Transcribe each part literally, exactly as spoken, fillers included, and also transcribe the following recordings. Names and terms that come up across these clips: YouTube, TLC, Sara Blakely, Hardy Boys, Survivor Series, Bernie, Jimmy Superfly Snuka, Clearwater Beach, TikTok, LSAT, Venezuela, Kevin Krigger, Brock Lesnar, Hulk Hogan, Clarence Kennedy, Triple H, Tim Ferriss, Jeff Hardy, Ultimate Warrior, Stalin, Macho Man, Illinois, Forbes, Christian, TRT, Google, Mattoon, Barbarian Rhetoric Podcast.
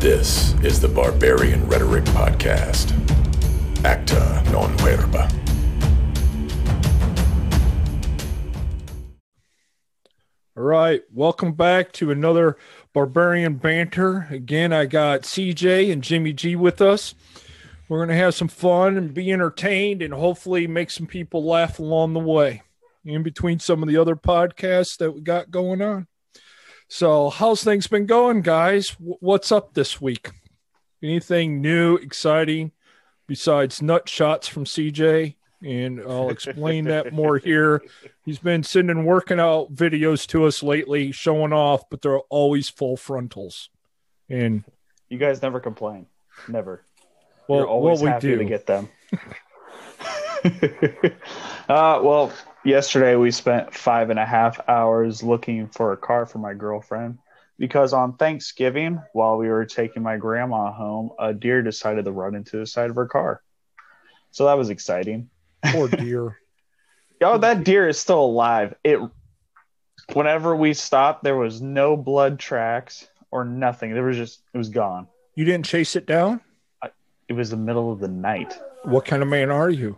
This is the Barbarian Rhetoric Podcast. Acta non verba. All right, welcome back to another Barbarian Banter. Again, I got C J and Jimmy G with us. We're going to have some fun and be entertained and hopefully make some people laugh along the way in between some of the other podcasts that we got going on. So how's things been going, guys? What's up this week? Anything new, exciting, besides nut shots from C J? And I'll explain that more here. He's been sending working out videos to us lately, showing off, but they're always full frontals. And you guys never complain. Never. Well, You're always well, we happy do. to get them. uh, well, yesterday we spent five and a half hours looking for a car for my girlfriend because on Thanksgiving, while we were taking my grandma home, a deer decided to run into the side of her car. So that was exciting. Poor deer. Oh, that deer is still alive. It. Whenever we stopped, there was no blood tracks or nothing. There was just, it was gone. You didn't chase it down? I, it was the middle of the night. What kind of man are you?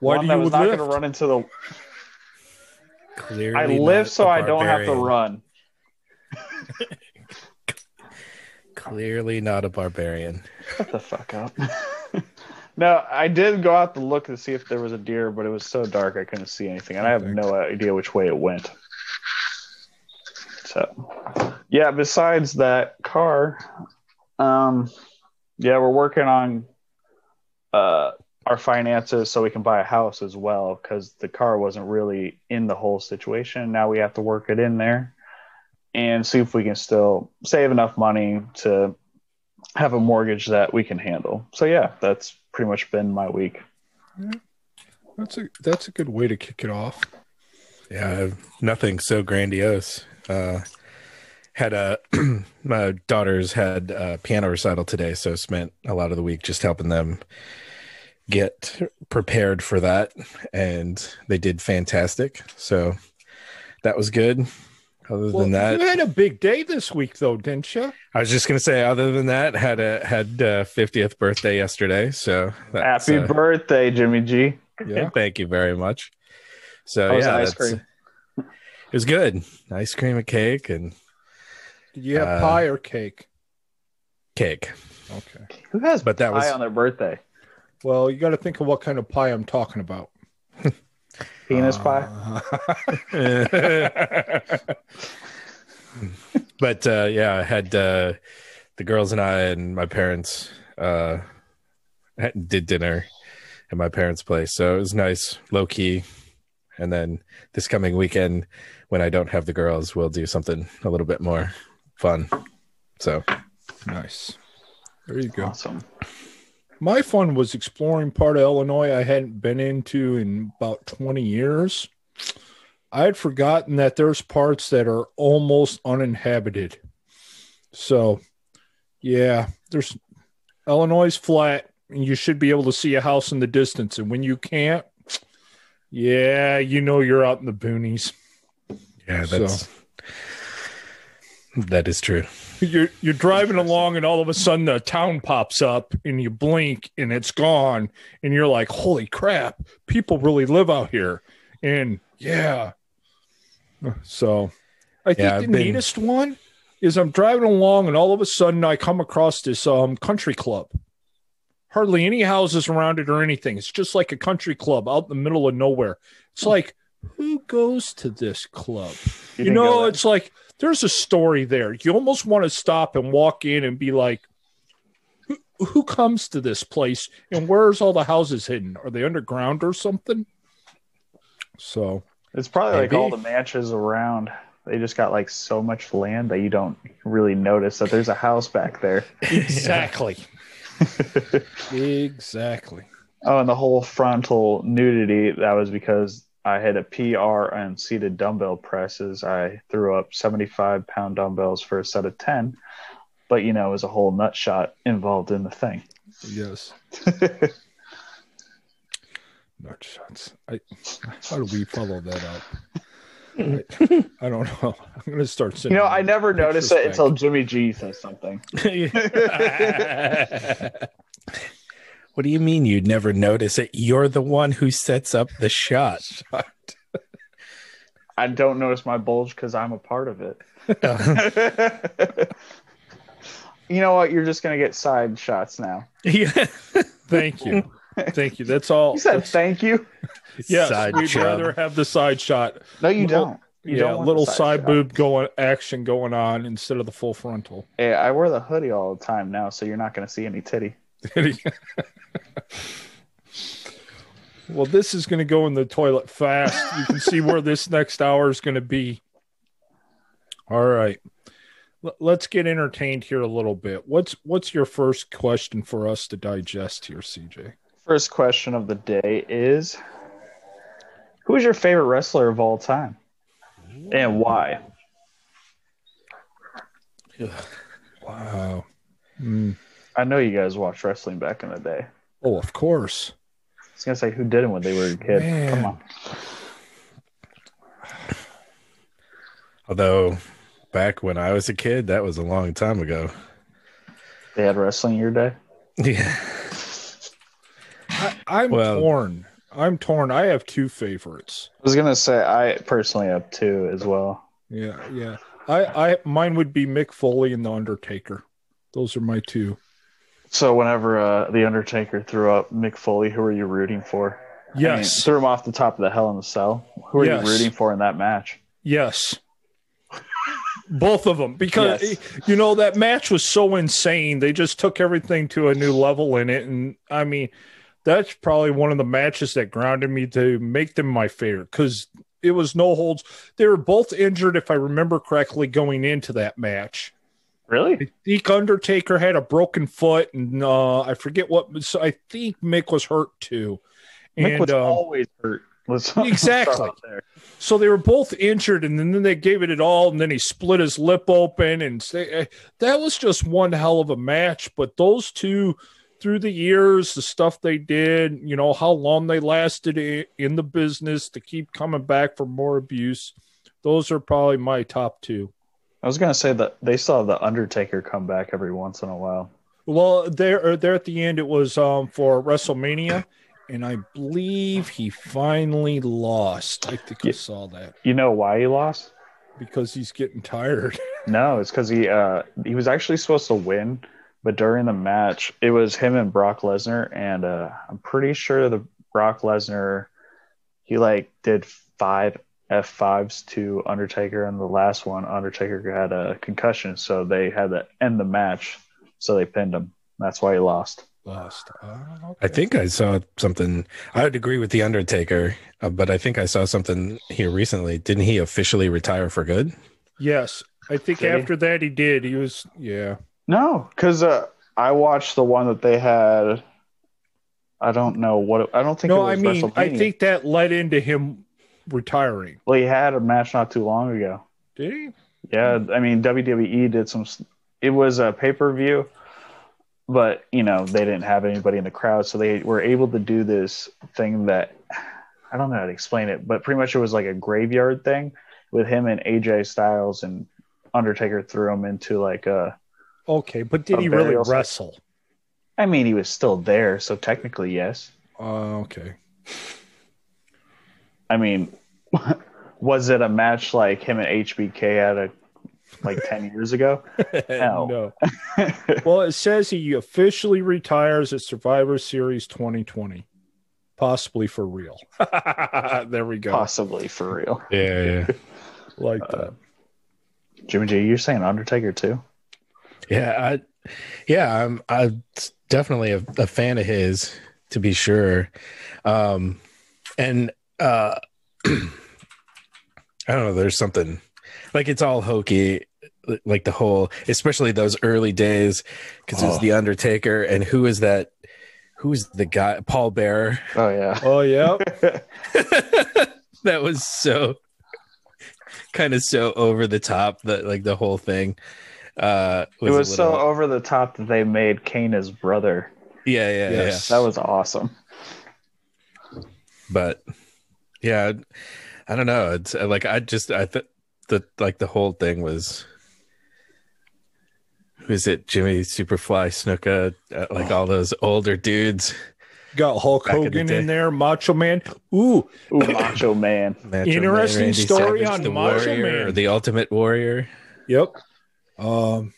Why One do you was not going to run into the? Clearly I live so I don't have to run. Clearly not a barbarian. Shut the fuck up. No, I did go out to look to see if there was a deer, but it was so dark I couldn't see anything, and I have no idea which way it went. So, yeah. Besides that car, um, yeah, we're working on uh. our finances so we can buy a house as well, because the car wasn't really in the whole situation. Now we have to work it in there and see if we can still save enough money to have a mortgage that we can handle. So yeah, that's pretty much been my week. Yeah. That's a, that's a good way to kick it off. Yeah. Nothing so grandiose. Uh, had a, my daughters had a piano recital today. So spent a lot of the week just helping them get prepared for that, and they did fantastic, so that was good. Other well, than that, you had a big day this week though, didn't you? I was just gonna say, other than that, had a had a fiftieth birthday yesterday, so that's, happy uh, birthday, Jimmy G. Yeah, thank you very much. So yeah, ice cream. It was good. Ice cream and cake. And did you have uh, pie or cake? Cake. Okay. Who has but that pie was, on their birthday? Well, you got to think of what kind of pie I'm talking about. Penis uh, pie. But uh, yeah, I had uh, the girls and I and my parents uh, had, did dinner at my parents' place. So it was nice, low key. And then this coming weekend, when I don't have the girls, we'll do something a little bit more fun. So nice. There you go. Awesome. My fun was exploring part of Illinois I hadn't been into in about twenty years. I had forgotten that there's parts that are almost uninhabited. So, yeah, there's Illinois is flat, and you should be able to see a house in the distance. And when you can't, yeah, you know you're out in the boonies. Yeah, that's so. That is true. You're you're driving along, and all of a sudden the town pops up, and you blink, and it's gone, and you're like, "Holy crap! People really live out here." And yeah, so I think yeah, the been... neatest one is I'm driving along, and all of a sudden I come across this um country club. Hardly any houses around it or anything. It's just like a country club out in the middle of nowhere. It's like, who goes to this club? You, you know, it's like. There's a story there. You almost want to stop and walk in and be like, who, who comes to this place and where's all the houses hidden? Are they underground or something? So it's probably maybe. Like all the matches around. They just got like so much land that you don't really notice that there's a house back there. Exactly. Exactly. Oh, and the whole frontal nudity. That was because I had a P R on seated dumbbell presses. I threw up seventy-five pound dumbbells for a set of ten, but you know, it was a whole nut shot involved in the thing. Yes. Nut shots. I, how do we follow that up? I, I don't know. I'm going to start. You know, I never noticed it until Jimmy G says something. What do you mean you'd never notice it? You're the one who sets up the shot. shot. I don't notice my bulge because I'm a part of it. You know what? You're just going to get side shots now. Yeah. Thank you. Thank you. That's all. You said thank you. Yes, side we'd job. rather have the side shot. No, you little, don't. You yeah, don't little side, side boob going action going on instead of the full frontal. Yeah, I wear the hoodie all the time now, so you're not going to see any titty. Well, this is going to go in the toilet fast. You can see where this next hour is going to be. All right, L- let's get entertained here a little bit. What's what's your first question for us to digest here, C J? First question of the day is, who is your favorite wrestler of all time and why? Wow. Mm. I know you guys watched wrestling back in the day. Oh, of course. I was going to say, who didn't when they were a kid? Man. Come on. Although, back when I was a kid, that was a long time ago. They had wrestling your day? Yeah. I, I'm well, torn. I'm torn. I have two favorites. I was gonna say I personally have two as well. Yeah, yeah. I, I mine would be Mick Foley and The Undertaker. Those are my two. So whenever uh, The Undertaker threw up Mick Foley, who are you rooting for? Yes, I mean, threw him off the top of the Hell in a Cell. Who are yes. you rooting for in that match? Yes. Both of them, because yes. you know that match was so insane. They just took everything to a new level in it, and I mean. That's probably one of the matches that grounded me to make them my favorite because it was no holds. They were both injured, if I remember correctly, going into that match. Really? I think Undertaker had a broken foot, and uh, I forget what. So I think Mick was hurt too. Mick and, was um, always hurt. Let's, exactly. Let's start there. So they were both injured, and then they gave it it all, and then he split his lip open, and say, that was just one hell of a match. But those two. Through the years, the stuff they did, you know, how long they lasted in the business to keep coming back for more abuse. Those are probably my top two. I was going to say that they saw The Undertaker come back every once in a while. Well, there, there at the end, it was um, for WrestleMania, and I believe he finally lost. I think you, I saw that. You know why he lost? Because he's getting tired. No, it's because he uh, he was actually supposed to win. But during the match, it was him and Brock Lesnar, and uh, I'm pretty sure the Brock Lesnar, he like did five F fives to Undertaker, and the last one, Undertaker had a concussion, so they had to end the match, so they pinned him. That's why he lost. Lost. Uh, okay. I think I saw something. I would agree with The Undertaker, uh, but I think I saw something here recently. Didn't he officially retire for good? Yes. I think did after he? that he did. He was, yeah. No, because uh, I watched the one that they had. I don't know what. It, I don't think. No, it was I mean, WrestleMania. I think that led into him retiring. Well, he had a match not too long ago. Did he? Yeah, I mean, W W E did some. It was a pay per view, but you know they didn't have anybody in the crowd, so they were able to do this thing that I don't know how to explain it, but pretty much it was like a graveyard thing with him and A J Styles, and Undertaker threw him into like a. Okay, but did he really wrestle? I mean, he was still there, so technically, yes. Uh, okay. I mean, was it a match like him and H B K had a, like ten years ago? No. no. Well, it says he officially retires at Survivor Series twenty twenty. Possibly for real. There we go. Possibly for real. Yeah, yeah. Like uh, that. Jimmy G, you're saying Undertaker too? Yeah, I, yeah, I'm, I'm definitely a, a fan of his, to be sure. Um, and uh, I don't know, there's something like it's all hokey, like the whole, especially those early days, because oh. it was The Undertaker, and who is that? Who's the guy? Paul Bearer. Oh yeah. Oh yeah. That was so kind of so over the top that like the whole thing. Uh, was it was little... so over the top that they made Kane his brother. Yeah, yeah, yes. yeah. That was awesome. But yeah, I don't know. It's like, I just, I thought that like the whole thing was, who is it? Jimmy Superfly Snuka, uh, like oh. all those older dudes. Got Hulk Back Hogan in, the in there, Macho Man. Ooh, Ooh Macho Man. Macho Interesting man, story Savage, on the Macho Warrior, Man. Or the Ultimate Warrior. Yep. Um,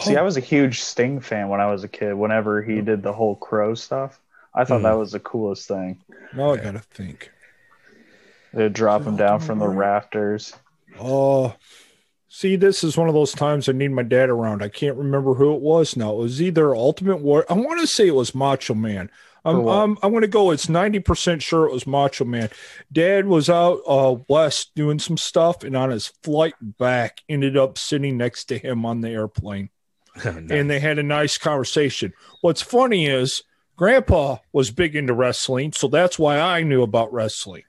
See, I was a huge Sting fan when I was a kid. Whenever he did the whole crow stuff, I thought mm. that was the coolest thing. Now I got to think. They'd drop him down from the rafters. Oh, see, this is one of those times I need my dad around. I can't remember who it was now. It was either Ultimate Warrior. I want to say it was Macho Man. I'm, I'm, I'm going to go. It's ninety percent sure it was Macho Man. Dad was out uh, west doing some stuff, and on his flight back, ended up sitting next to him on the airplane. Oh, nice. And they had a nice conversation. What's funny is Grandpa was big into wrestling, so that's why I knew about wrestling.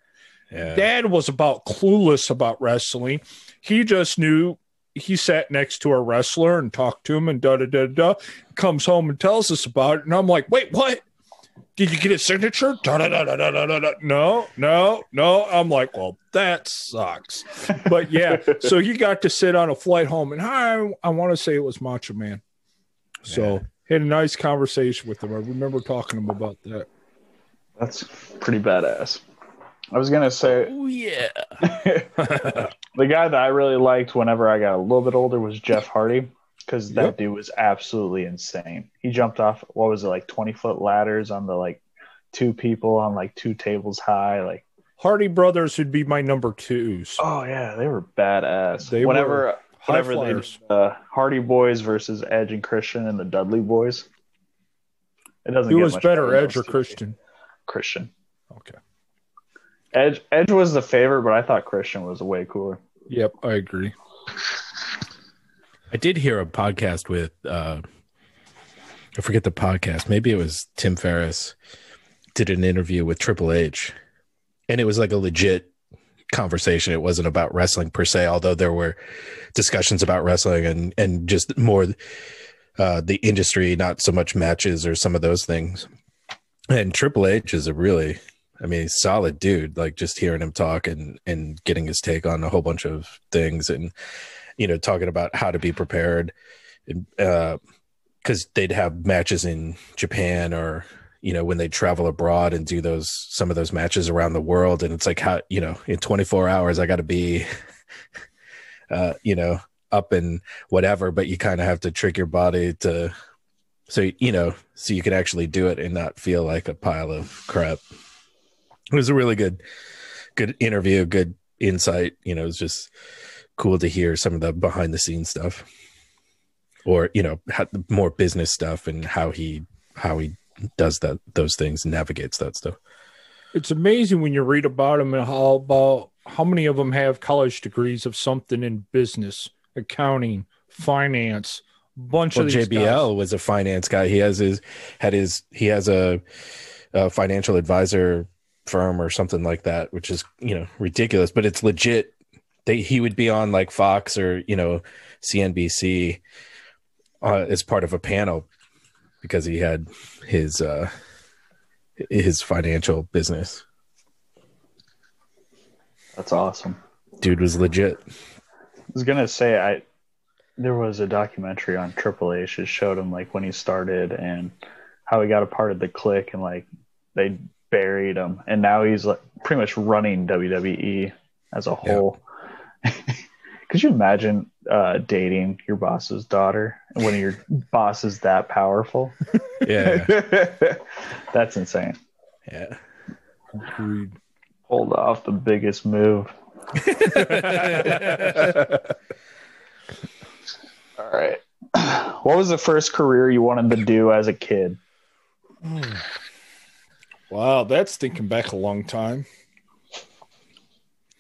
Yeah. Dad was about clueless about wrestling. He just knew he sat next to a wrestler and talked to him and da-da-da-da, comes home and tells us about it. And I'm like, wait, what? Did you get a signature? Da, da, da, da, da, da, da. No, no, no. I'm like, well, that sucks. But yeah, so you got to sit on a flight home, and I, I want to say it was Macho Man. So yeah. Had a nice conversation with him. I remember talking to him about that. That's pretty badass. I was going to say, oh, yeah. The guy that I really liked whenever I got a little bit older was Jeff Hardy. Because that yep. dude was absolutely insane. He jumped off, what was it, like twenty-foot ladders on the, like, two people on, like, two tables high. Like Hardy Brothers would be my number twos. Oh, yeah, they were badass. They whenever were whenever they did uh, Hardy Boys versus Edge and Christian and the Dudley Boys. It doesn't Who was better, better Edge or Christian? Christian. Okay. Edge, Edge was the favorite, but I thought Christian was way cooler. Yep, I agree. I did hear a podcast with, uh, I forget the podcast. Maybe it was Tim Ferriss did an interview with Triple H, and it was like a legit conversation. It wasn't about wrestling per se, although there were discussions about wrestling and, and just more uh, the industry, not so much matches or some of those things. And Triple H is a really, I mean, solid dude, like just hearing him talk and, and getting his take on a whole bunch of things and, you know, talking about how to be prepared because uh, they'd have matches in Japan or, you know, when they travel abroad and do those, some of those matches around the world. And it's like, how, you know, in twenty-four hours, I got to be, uh, you know, up and whatever, but you kind of have to trick your body to, so, you know, so you can actually do it and not feel like a pile of crap. It was a really good, good interview, good insight. You know, it's just cool to hear some of the behind the scenes stuff, or you know, how, more business stuff and how he how he does that, those things, navigates that stuff. It's amazing when you read about him and how about how many of them have college degrees of something in business, accounting, finance. Bunch well, of these J B L guys. Was a finance guy. He has his had his he has a, a financial advisor firm or something like that, which is you know ridiculous, but it's legit. They, he would be on like Fox or, you know, C N B C uh, as part of a panel because he had his, uh, his financial business. That's awesome. Dude was legit. I was going to say, I, there was a documentary on Triple H that showed him like when he started and how he got a part of the clique and like they buried him. And now he's like pretty much running W W E as a whole. Yep. Could you imagine uh, dating your boss's daughter when your boss is that powerful? Yeah. That's insane. Yeah. Agreed. Pulled off the biggest move. All right. What was the first career you wanted to do as a kid? Wow, that's thinking back a long time.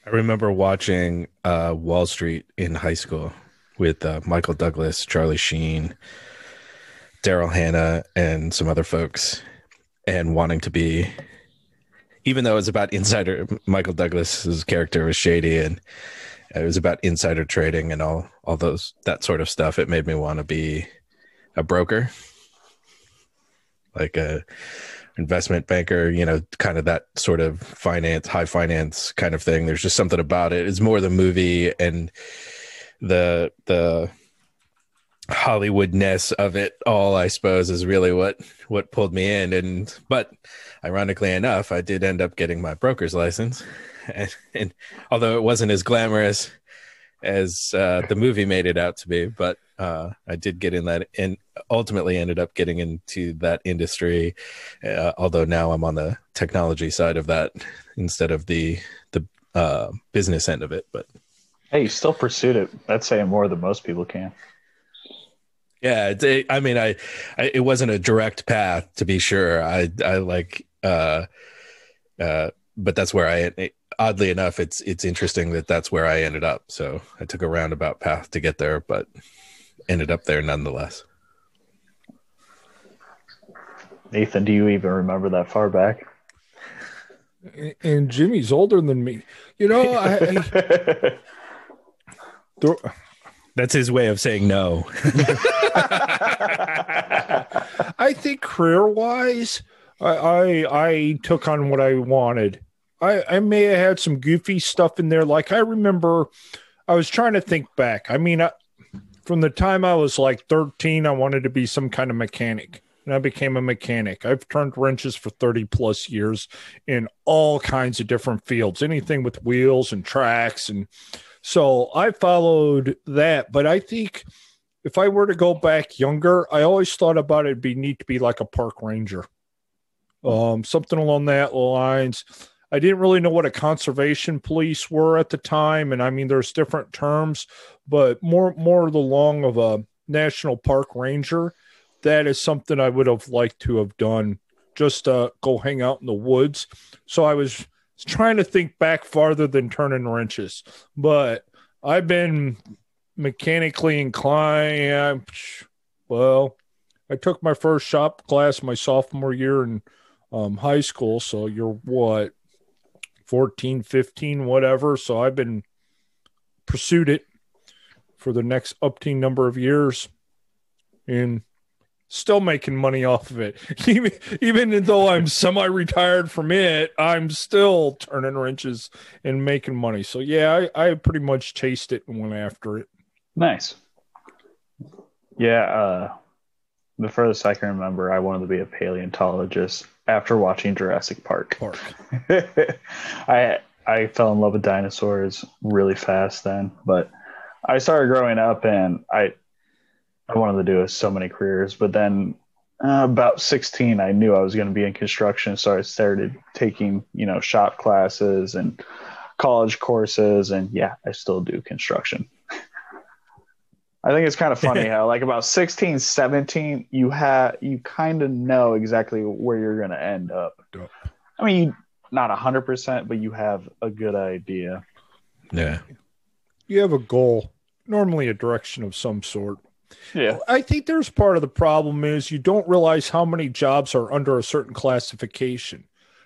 I remember watching uh, Wall Street in high school with uh, Michael Douglas, Charlie Sheen, Daryl Hannah, and some other folks, and wanting to be, even though it was about insider, Michael Douglas's character was shady, and it was about insider trading and all, all those, that sort of stuff. It made me want to be a broker, like a investment banker, you know, kind of that sort of finance, high finance kind of thing. There's just something about it. It's more the movie and the the Hollywoodness of it all, I suppose, is really what what pulled me in. And but ironically enough, I did end up getting my broker's license, and, and although it wasn't as glamorous as uh, the movie made it out to be, but uh, I did get in that, and ultimately ended up getting into that industry. Uh, although now I'm on the technology side of that instead of the the uh, business end of it. But hey, you still pursued it. That's saying more than most people can. Yeah, it, I mean, I, I it wasn't a direct path, to be sure. I I like, uh, uh, but that's where I it, oddly enough, it's it's interesting that that's where I ended up. So I took a roundabout path to get there, but ended up there nonetheless. Nathan, do you even remember that far back? And Jimmy's older than me, you know. I, I there, That's his way of saying no. I think career-wise, I, I I took on what I wanted. I, I may have had some goofy stuff in there. Like, I remember I was trying to think back. I mean, I, from the time I was like thirteen, I wanted to be some kind of mechanic. And I became a mechanic. I've turned wrenches for thirty plus years in all kinds of different fields, anything with wheels and tracks. And so I followed that. But I think if I were to go back younger, I always thought about it'd be neat to be like a park ranger, um, something along that lines. I didn't really know what a conservation police were at the time. And I mean, there's different terms, but more, more along of a national park ranger. That is something I would have liked to have done, just uh, go hang out in the woods. So I was trying to think back farther than turning wrenches, but I've been mechanically inclined. Well, I took my first shop class my sophomore year in um, high school. So you're what, fourteen, fifteen, whatever. So I've been pursued it for the next upteen number of years, and still making money off of it. Even, even though I'm semi-retired from it, I'm still turning wrenches and making money. So yeah, I, I pretty much chased it and went after it. Nice. Yeah. Uh, the furthest I can remember, I wanted to be a paleontologist after watching Jurassic Park. Park. I, I fell in love with dinosaurs really fast then, but I started growing up and I, I wanted to do so many careers, but then uh, about sixteen, I knew I was going to be in construction. So I started taking, you know, shop classes and college courses. And yeah, I still do construction. I think it's kind of funny how like about sixteen, seventeen, you have, you kind of know exactly where you're going to end up. I mean, not a hundred percent, but you have a good idea. Yeah. You have a goal, normally a direction of some sort. Yeah, I think there's part of the problem is you don't realize how many jobs are under a certain classification,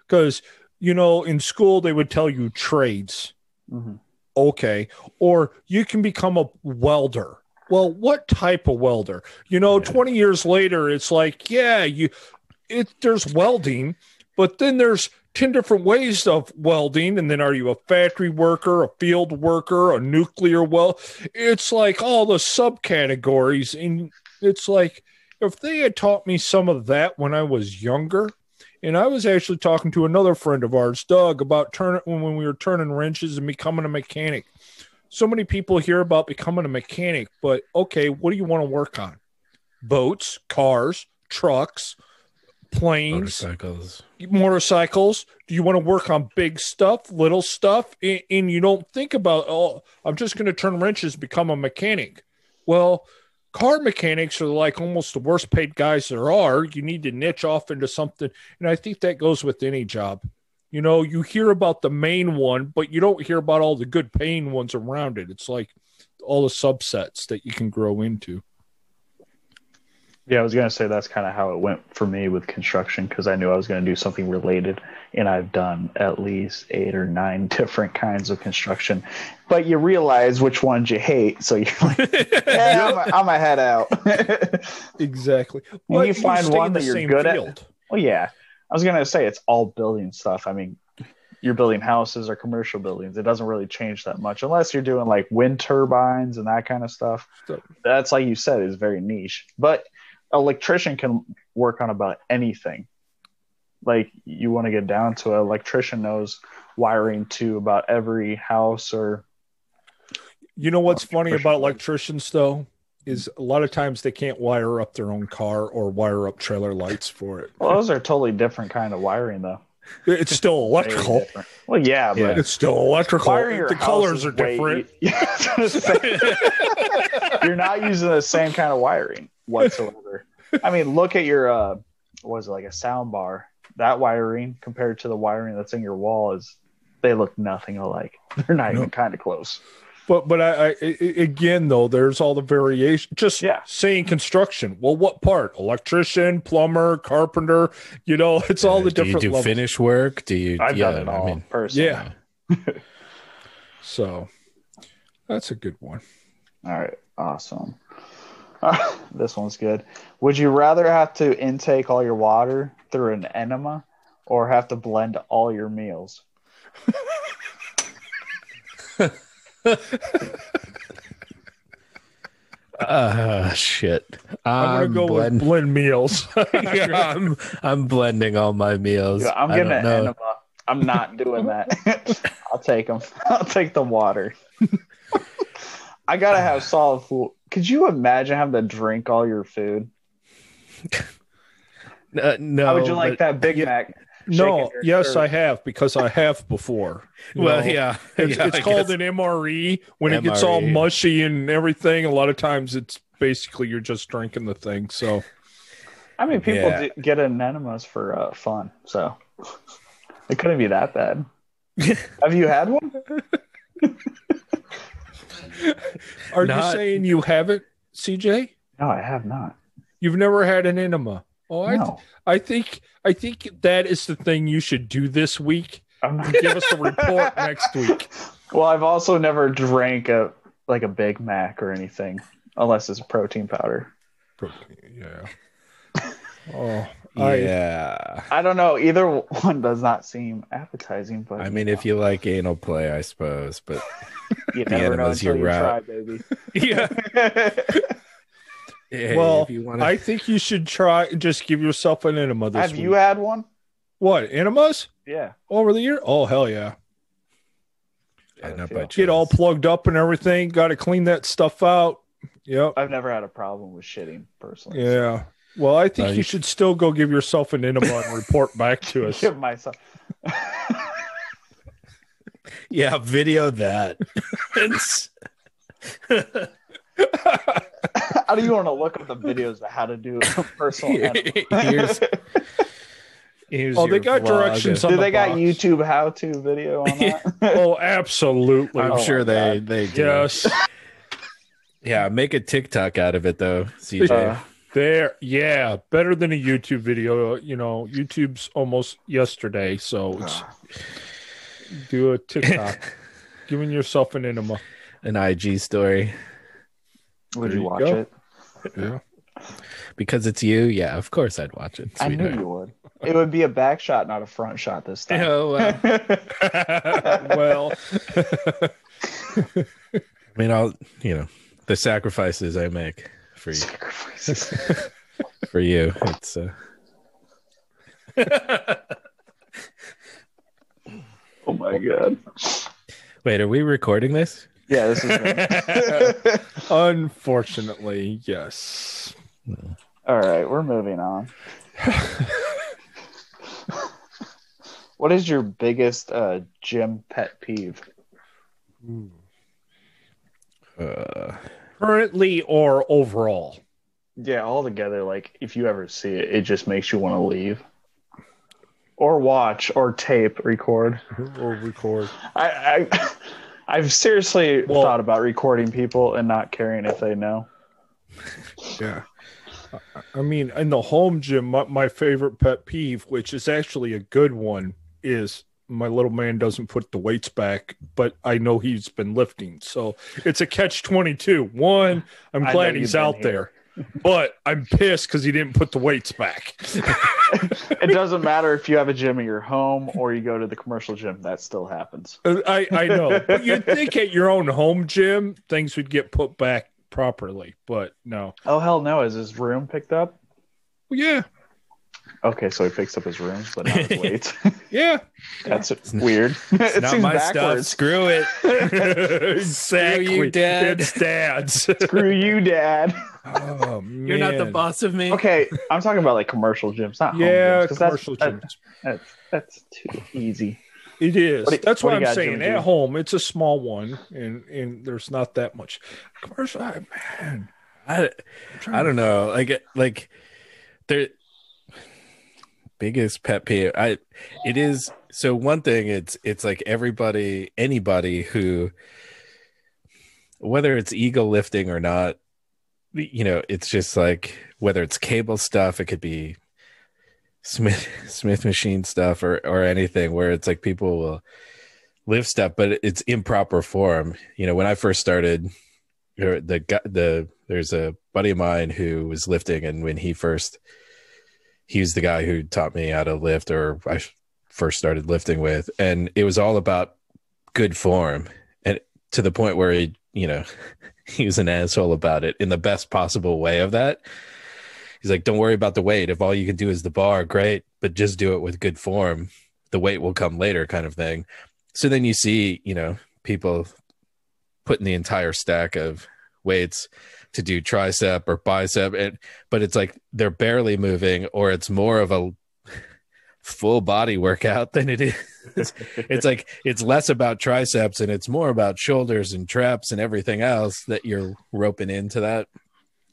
because, you know, in school they would tell you trades. Mm-hmm. Okay. Or you can become a welder. Well, what type of welder? You know, yeah. twenty years later, it's like, yeah, you it there's welding, but then there's ten different ways of welding. And then are you a factory worker, a field worker, a nuclear weld? It's like all the subcategories. And it's like, if they had taught me some of that when I was younger, and I was actually talking to another friend of ours, Doug, about turn when we were turning wrenches and becoming a mechanic. So many people hear about becoming a mechanic, but okay, what do you want to work on? Boats, cars, trucks, planes, motorcycles. motorcycles. Do you want to work on big stuff, little stuff? And, and you don't think about, oh, I'm just going to turn wrenches, become a mechanic. Well, car mechanics are like almost the worst paid guys there are. You need to niche off into something. And I think that goes with any job. You know, you hear about the main one, but you don't hear about all the good paying ones around it. It's like all the subsets that you can grow into. Yeah, I was going to say that's kind of how it went for me with construction, because I knew I was going to do something related, and I've done at least eight or nine different kinds of construction. But you realize which ones you hate, so you're like, yeah, I'm a, I'm a head out. Exactly. When you find one that you're good field. at. Well, yeah. was going to say it's all building stuff. I mean, you're building houses or commercial buildings. It doesn't really change that much unless you're doing like wind turbines and that kind of stuff. So, that's, like you said, is very niche. But electrician can work on about anything. Like, you want to get down to, an electrician knows wiring to about every house or. You know what's funny about electricians, though, is a lot of times they can't wire up their own car or wire up trailer lights for it. Well, those are totally different kind of wiring, though. It's still electrical. Well, yeah, but yeah, it's still electrical. The colors are different. You're not using the same kind of wiring whatsoever. I mean, look at your uh, what was it, like a sound bar? That wiring compared to the wiring that's in your wall is, they look nothing alike. They're not no. even kind of close. But but I, I again though, there's all the variation. Just yeah. saying construction. Well, what part? Electrician, plumber, carpenter. You know, it's all the do different. Do you do levels. Finish work? Do you? I've yeah, done it all. I mean, personally. Yeah. So, that's a good one. All right, awesome. Uh, this one's good. Would you rather have to intake all your water through an enema, or have to blend all your meals? uh shit i'm, I'm gonna go blend... with blend meals. Yeah, I'm, I'm blending all my meals. Yeah, I'm getting an enema. I'm not doing that. I'll take them. I'll take the water. I gotta have solid food. Could you imagine having to drink all your food? Uh, no. How would you like that Big yeah. Mac? No, yes, shirt. I have, because I have before. Well, know? yeah. It's, yeah, it's called an M R E. When M R E. It gets all mushy and everything, a lot of times it's basically you're just drinking the thing. So, I mean, people yeah. do get enemas for uh, fun, so it couldn't be that bad. Have you had one? Are not... you saying you haven't, C J? No, I have not. You've never had an enema? Oh, I, no. th- I think I think that is the thing you should do this week. I'm not- give us a report next week. Well, I've also never drank a like a Big Mac or anything, unless it's protein powder. Protein, yeah. Oh, yeah. I, I don't know. Either one does not seem appetizing. But I mean, if you like anal play, I suppose. But you never know until you try, baby. Yeah. Hey, well, if you wanna... I think you should try. Just give yourself an enema this Have week. You had one? What, enemas? Yeah. Over the year? Oh, hell yeah. I know, but get all plugged up and everything. Got to clean that stuff out. Yep. I've never had a problem with shitting personally. Yeah. So. Well, I think uh, you, you should still go give yourself an enema and report back to us. Give myself. Yeah, video that. How do you want to look up the videos of how to do a personal enema? Here's, here's oh, they got vlog. directions on do the they box. Got YouTube how-to video on that? Oh, absolutely. I'm oh, sure they, they do. Yes. Yeah, make a TikTok out of it, though, C J. Uh, there, yeah, better than a YouTube video. You know, YouTube's almost yesterday, so it's, do a TikTok. Giving yourself an enema. An I G story. Would you, you watch go. it? Yeah. Because it's you? Yeah, of course I'd watch it. Sweetheart. I knew you would. It would be a back shot, not a front shot this time. Oh, well. Well. I mean, I'll, you know, the sacrifices I make for you. Sacrifices. For you. It's, uh... Oh, my God. Wait, are we recording this? Yeah, this is unfortunately, yes. No. All right, we're moving on. What is your biggest uh, gym pet peeve? Uh, Currently or overall? Yeah, all together. Like, if you ever see it, it just makes you want to leave. Or watch, or tape, record. Or record. I... I I've seriously well, thought about recording people and not caring if they know. Yeah. I mean, in the home gym, my, my favorite pet peeve, which is actually a good one, is my little man doesn't put the weights back, but I know he's been lifting. So it's a catch twenty-two. One, I'm glad he's out here. there. but I'm pissed because he didn't put the weights back. It doesn't matter if you have a gym in your home or you go to the commercial gym. That still happens. I, I know. But you'd think at your own home gym, things would get put back properly, but no. Oh, hell no. Is his room picked up? Well, yeah. Okay, so he picks up his rooms, but not his weights. Yeah. That's it's weird. It's it not seems my backwards. Stuff. Screw it. Exactly. Screw you, Dad. It's Dad's. Screw you, Dad. Oh, man. You're not the boss of me. Okay, I'm talking about like commercial gyms, not yeah, home gyms. Yeah, commercial that's, gyms. That, that's, that's too easy. It is. What, that's what, what I'm got, saying. Jim, at home, it's a small one, and, and there's not that much. Commercial, man. I, I don't know. Like, like there... biggest pet peeve I it is so one thing it's it's like everybody anybody who, whether it's ego lifting or not, you know, it's just like whether it's cable stuff, it could be Smith Smith machine stuff or or anything where it's like people will lift stuff but it's improper form. You know, when I first started, the the there's a buddy of mine who was lifting, and when he first he was the guy who taught me how to lift, or I first started lifting with, and it was all about good form, and to the point where he, you know, he was an asshole about it in the best possible way of that. He's like, don't worry about the weight. If all you can do is the bar, great, but just do it with good form. The weight will come later, kind of thing. So then you see, you know, people putting the entire stack of weights to do tricep or bicep, and but it's like they're barely moving, or it's more of a full body workout than it is. It's like it's less about triceps and it's more about shoulders and traps and everything else that you're roping into that.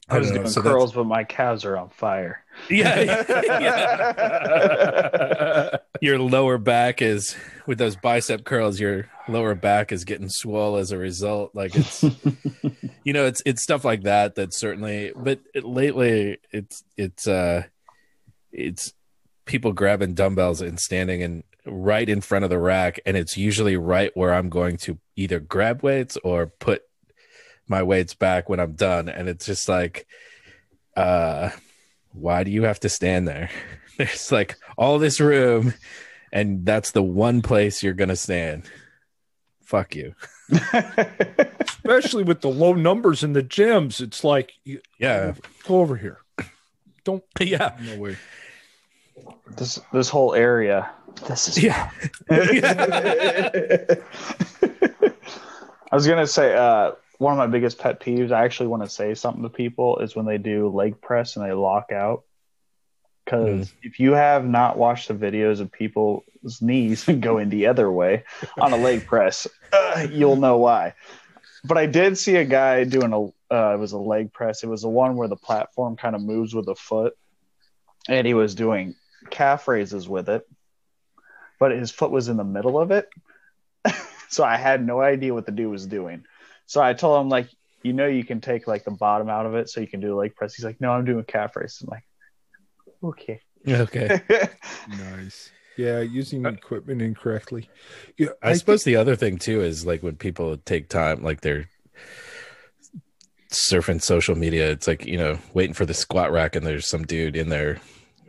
I was doing so curls, but my calves are on fire. Yeah, yeah. Your lower back is with those bicep curls. Your lower back is getting swole as a result. Like it's, you know, it's it's stuff like that. That certainly, but it, lately it's it's uh, it's people grabbing dumbbells and standing and right in front of the rack, and it's usually right where I'm going to either grab weights or put my weights back when I'm done. And it's just like, uh, why do you have to stand there? There's like all this room, and that's the one place you're going to stand. Fuck you. Especially with the low numbers in the gyms. It's like, you, yeah, go over here. Don't. Yeah. No way. This, this whole area. This is. Yeah. Yeah. I was going to say, uh, one of my biggest pet peeves, I actually want to say something to people, is when they do leg press and they lock out. Because mm. if you have not watched the videos of people's knees going the other way on a leg press, uh, you'll know why. But I did see a guy doing a, uh, it was a leg press. It was the one where the platform kind of moves with the foot. And he was doing calf raises with it. But his foot was in the middle of it. So I had no idea what the dude was doing. So I told him, like, you know, you can take like the bottom out of it so you can do a leg press. He's like, no, I'm doing calf raise. I'm like, okay. Okay. Nice. Yeah. Using equipment incorrectly. Yeah, I, I suppose think- the other thing too, is like when people take time, like they're surfing social media, it's like, you know, waiting for the squat rack and there's some dude in there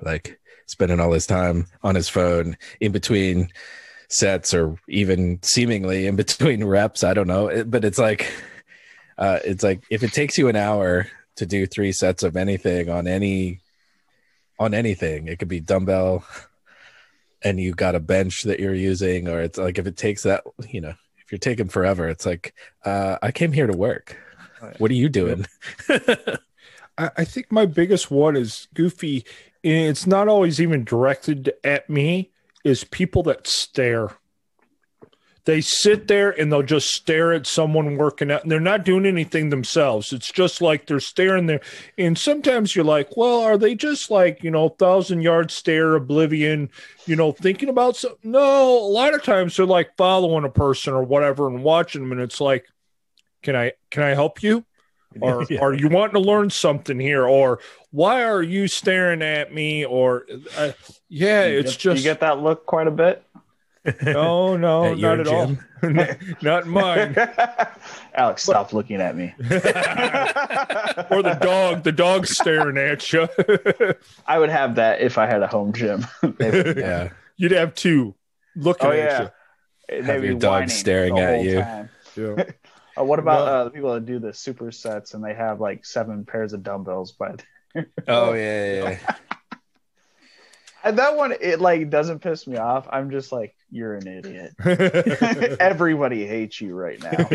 like spending all his time on his phone in between sets, or even seemingly in between reps. I don't know. It, but it's like, uh, it's like if it takes you an hour to do three sets of anything on any, on anything, it could be dumbbell and you got a bench that you're using, or it's like, if it takes that, you know, if you're taking forever, it's like, uh, I came here to work. Right. What are you doing? Yep. I, I think my biggest one is goofy. And it's not always even directed at me. Is people that stare. They sit there and they'll just stare at someone working out, and they're not doing anything themselves. It's just like they're staring there. And sometimes you're like, well, are they just like, you know, thousand yard stare, oblivion, you know, thinking about something? No, a lot of times they're like following a person or whatever and watching them. And it's like, can I, can I help you? Or yeah. Are you wanting to learn something here? Or why are you staring at me? Or uh, yeah, you it's get, just you get that look quite a bit. No, no, at not at gym? all. Not mine. Alex, stop but, looking at me. Or the dog. The dog's staring at you. I would have that if I had a home gym. Yeah, you'd have two looking oh, at yeah. you. Have They'd your dog staring at you. Yeah. Uh, what about no. uh, the people that do the supersets and they have like seven pairs of dumbbells? By their- oh yeah. yeah, yeah. And that one, it like doesn't piss me off. I'm just like, you're an idiot. Everybody hates you right now.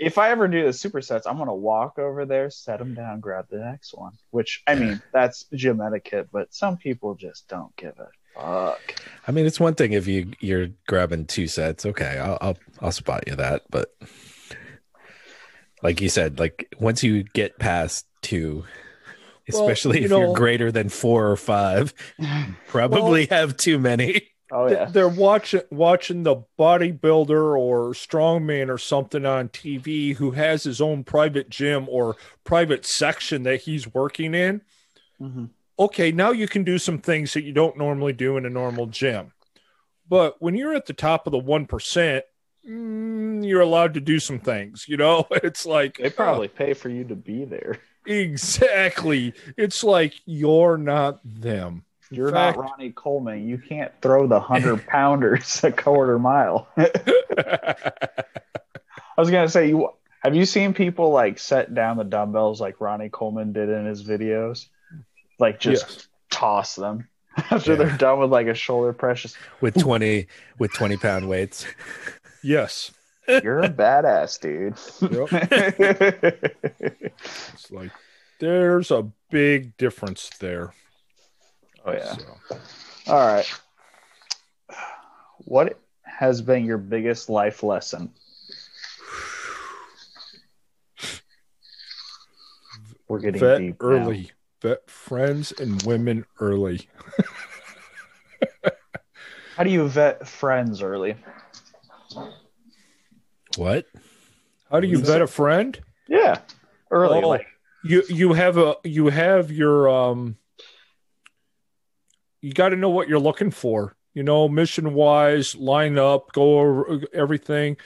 If I ever do the supersets, I'm gonna walk over there, set them down, grab the next one. Which I mean, that's gym etiquette, but some people just don't give a fuck. I mean, it's one thing if you you're grabbing two sets. Okay, I'll I'll, I'll spot you that, but like you said, like once you get past two. Especially well, you if know, you're greater than four or five, probably well, have too many. Oh yeah, they're watching watching the bodybuilder or strongman or something on T V who has his own private gym or private section that he's working in. Mm-hmm. Okay, now you can do some things that you don't normally do in a normal gym. But when you're at the top of the one percent, mm, you're allowed to do some things. You know, it's like they probably uh, pay for you to be there. Exactly. It's like you're not them. You're fact, not Ronnie Coleman. You can't throw the hundred pounders a quarter mile. I was gonna say, you have you seen people like set down the dumbbells like Ronnie Coleman did in his videos, like just yes. toss them after yeah. they're done with like a shoulder press with twenty with twenty pound weights. Yes. You're a badass, dude. Yep. It's like there's a big difference there. Oh yeah. So. All right. What has been your biggest life lesson? We're getting vet deep early. Now. Vet friends and women early. How do you vet friends early? What? How do you vet a friend? Yeah, early. Oh, like. You you have a you have your um. You got to know what you're looking for. You know, mission wise, line up, go over everything,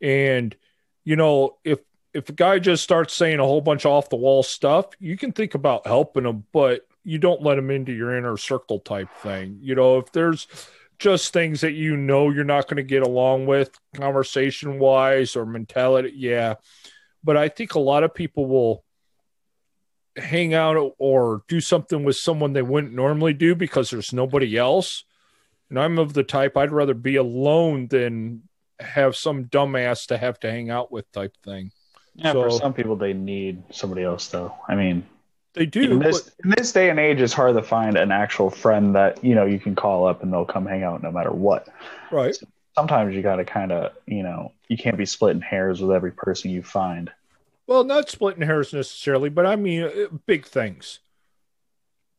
and you know if if a guy just starts saying a whole bunch of off the wall stuff, you can think about helping him, but you don't let him into your inner circle type thing. You know, if there's just things that you know you're not going to get along with conversation wise or mentality. Yeah. But I think a lot of people will hang out or do something with someone they wouldn't normally do because there's nobody else. And I'm of the type I'd rather be alone than have some dumbass to have to hang out with type thing. Yeah, so, for some people, they need somebody else though. I mean, they do. In this, but, in this day and age, it's hard to find an actual friend that, you know, you can call up and they'll come hang out no matter what. Right. So sometimes you got to kind of, you know, you can't be splitting hairs with every person you find. Well, not splitting hairs necessarily, but I mean, big things.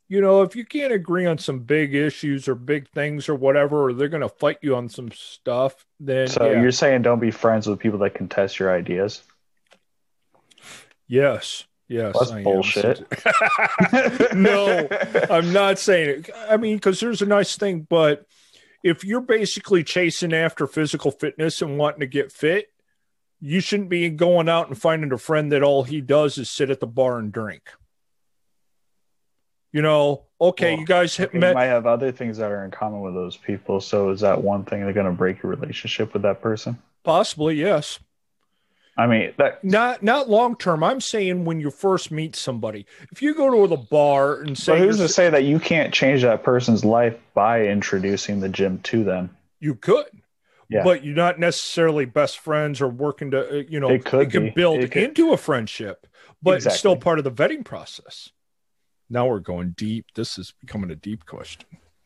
You know, if you can't agree on some big issues or big things or whatever, or they're going to fight you on some stuff, then. So yeah. You're saying don't be friends with people that contest your ideas? Yes. Yes, well, that's bullshit. No, I'm not saying it. I mean, because there's a nice thing, but if you're basically chasing after physical fitness and wanting to get fit, you shouldn't be going out and finding a friend that all he does is sit at the bar and drink. You know, okay, well, you guys hit. You met- might have other things that are in common with those people. So is that one thing that's going to break your relationship with that person? Possibly, yes. I mean, that not not long term. I'm saying when you first meet somebody, if you go to a bar and say, but who's to say that you can't change that person's life by introducing the gym to them? You could, yeah, but you're not necessarily best friends or working to, you know, it could it can be. build it could. into a friendship, but exactly. It's still part of the vetting process. Now we're going deep. This is becoming a deep question.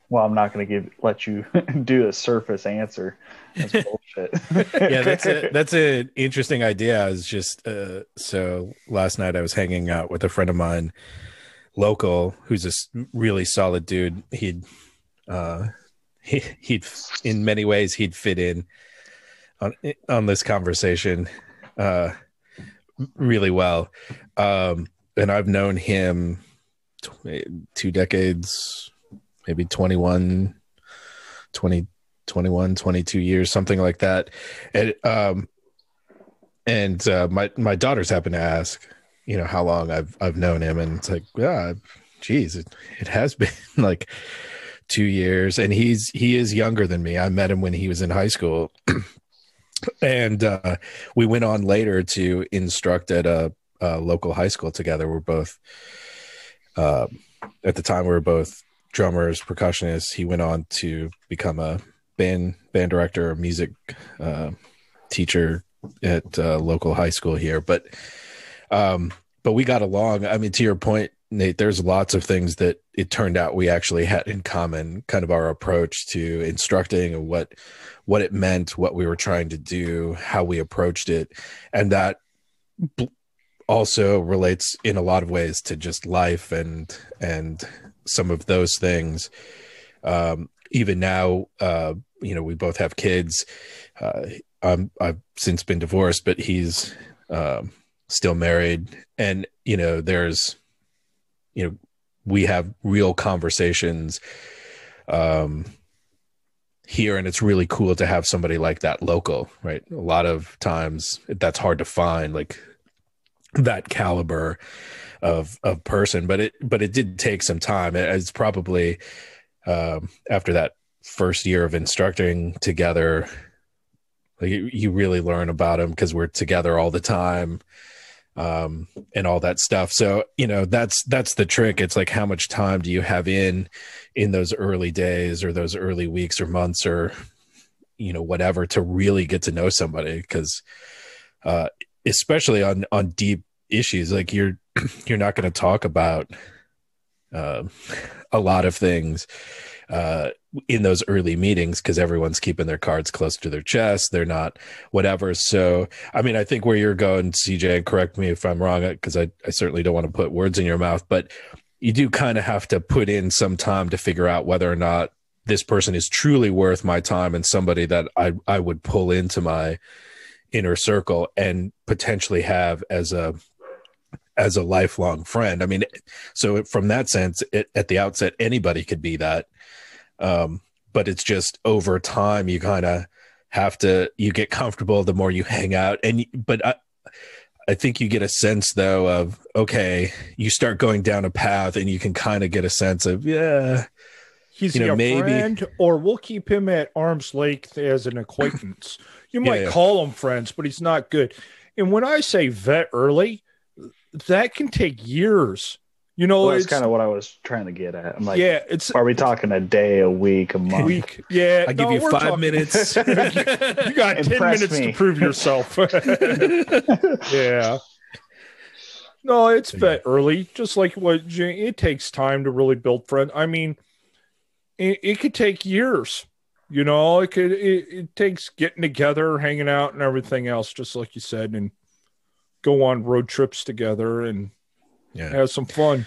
Well, I'm not going to give let you do a surface answer. That's bullshit. Yeah, that's a, that's an interesting idea. I was just uh, so last night I was hanging out with a friend of mine, local, who's a really solid dude. He'd uh, he he'd in many ways he'd fit in on on this conversation uh, really well, um, and I've known him tw- two decades. Maybe twenty-one, twenty, twenty-one, twenty-two years, something like that. And, um, and uh, my, my daughters happen to ask, you know, how long I've, I've known him. And it's like, yeah, geez, it, it has been like two years. And he's, he is younger than me. I met him when he was in high school. And uh, we went on later to instruct at a, a local high school together. We're both, uh, at the time, we were both drummers, percussionists. He went on to become a band band director, a music uh, teacher at a local high school here. But um, but we got along. I mean, to your point, Nate, there's lots of things that it turned out we actually had in common, kind of our approach to instructing and what what it meant, what we were trying to do, how we approached it. And that also relates in a lot of ways to just life and and some of those things. Um, even now, uh, you know, we both have kids. Uh, I'm, I've since been divorced, but he's um, still married. And, you know, there's, you know, we have real conversations um, here, and it's really cool to have somebody like that local, right? A lot of times that's hard to find, like that caliber of of person. But it but it did take some time. It, it's probably um, after that first year of instructing together, like you, you really learn about him because we're together all the time. Um, and all that stuff. So, you know, that's, that's the trick. It's like, how much time do you have in, in those early days or those early weeks or months or, you know, whatever, to really get to know somebody. Cause, uh, especially on, on deep issues, like you're, you're not going to talk about, um, a lot of things, uh, in those early meetings, cause everyone's keeping their cards close to their chest. They're not whatever. So, I mean, I think where you're going, C J, correct me if I'm wrong, cause I, I certainly don't want to put words in your mouth, but you do kind of have to put in some time to figure out whether or not this person is truly worth my time and somebody that I, I would pull into my inner circle and potentially have as a, as a lifelong friend. I mean, so from that sense, it, at the outset, anybody could be that. Um, but it's just over time, you kind of have to, you get comfortable the more you hang out. And, but I, I think you get a sense though of, okay, you start going down a path and you can kind of get a sense of, yeah, he's you know, your maybe, friend, or we'll keep him at arm's length as an acquaintance. You might yeah, yeah. call him friends, but he's not good. And when I say vet early, that can take years. You know, well, that's kind of what I was trying to get at. I'm like, yeah, it's, are we talking a day, a week, a month? Week, yeah. I no, give you five talking. minutes. you got Impress ten minutes me. to prove yourself. yeah. No, it's a bit early. Just like what it takes time to really build friends. I mean, it, it could take years. You know, it could. It, it takes getting together, hanging out, and everything else. Just like you said, and go on road trips together and. Yeah. Have some fun.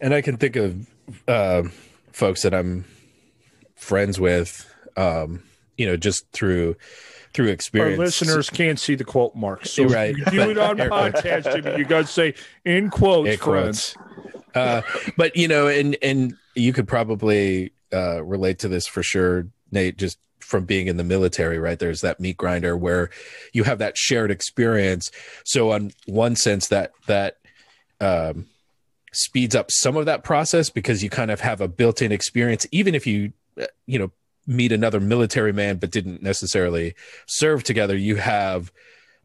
And I can think of uh, folks that I'm friends with, um, you know, just through through experience. Our listeners can't see the quote marks. So right. You do it on podcast, Jimmy. You got to say in quotes, in friends. Quotes. Uh, but, you know, and, and you could probably uh, relate to this for sure, Nate, just from being in the military, right? There's that meat grinder where you have that shared experience. So on one sense, that that Um, speeds up some of that process because you kind of have a built-in experience, even if you, you know, meet another military man, but didn't necessarily serve together, you have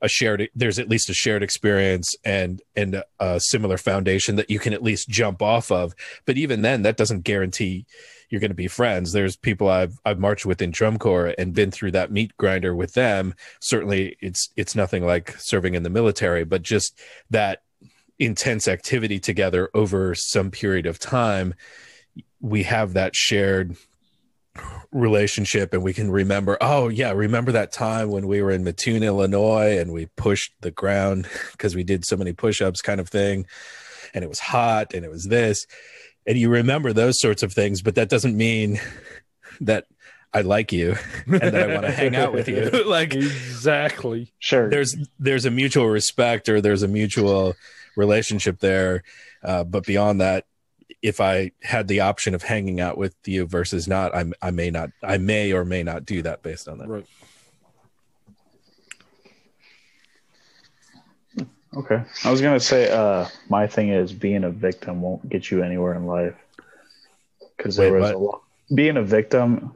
a shared, there's at least a shared experience and, and a, a similar foundation that you can at least jump off of. But even then, that doesn't guarantee you're going to be friends. There's people I've, I've marched with in drum corps and been through that meat grinder with them. Certainly it's, it's nothing like serving in the military, but just that intense activity together over some period of time, we have that shared relationship and we can remember, oh yeah, remember that time when we were in Mattoon, Illinois and we pushed the ground because we did so many push-ups kind of thing. And it was hot and it was this, and you remember those sorts of things, but that doesn't mean that I like you and that I want to hang out with you. Like exactly. Sure. There's, there's a mutual respect or there's a mutual relationship there. Uh, but beyond that, if I had the option of hanging out with you versus not, I, I may not, I may or may not do that based on that. Right. Okay. I was going to say, uh, my thing is being a victim won't get you anywhere in life. Cause there Wait, was a lot, being a victim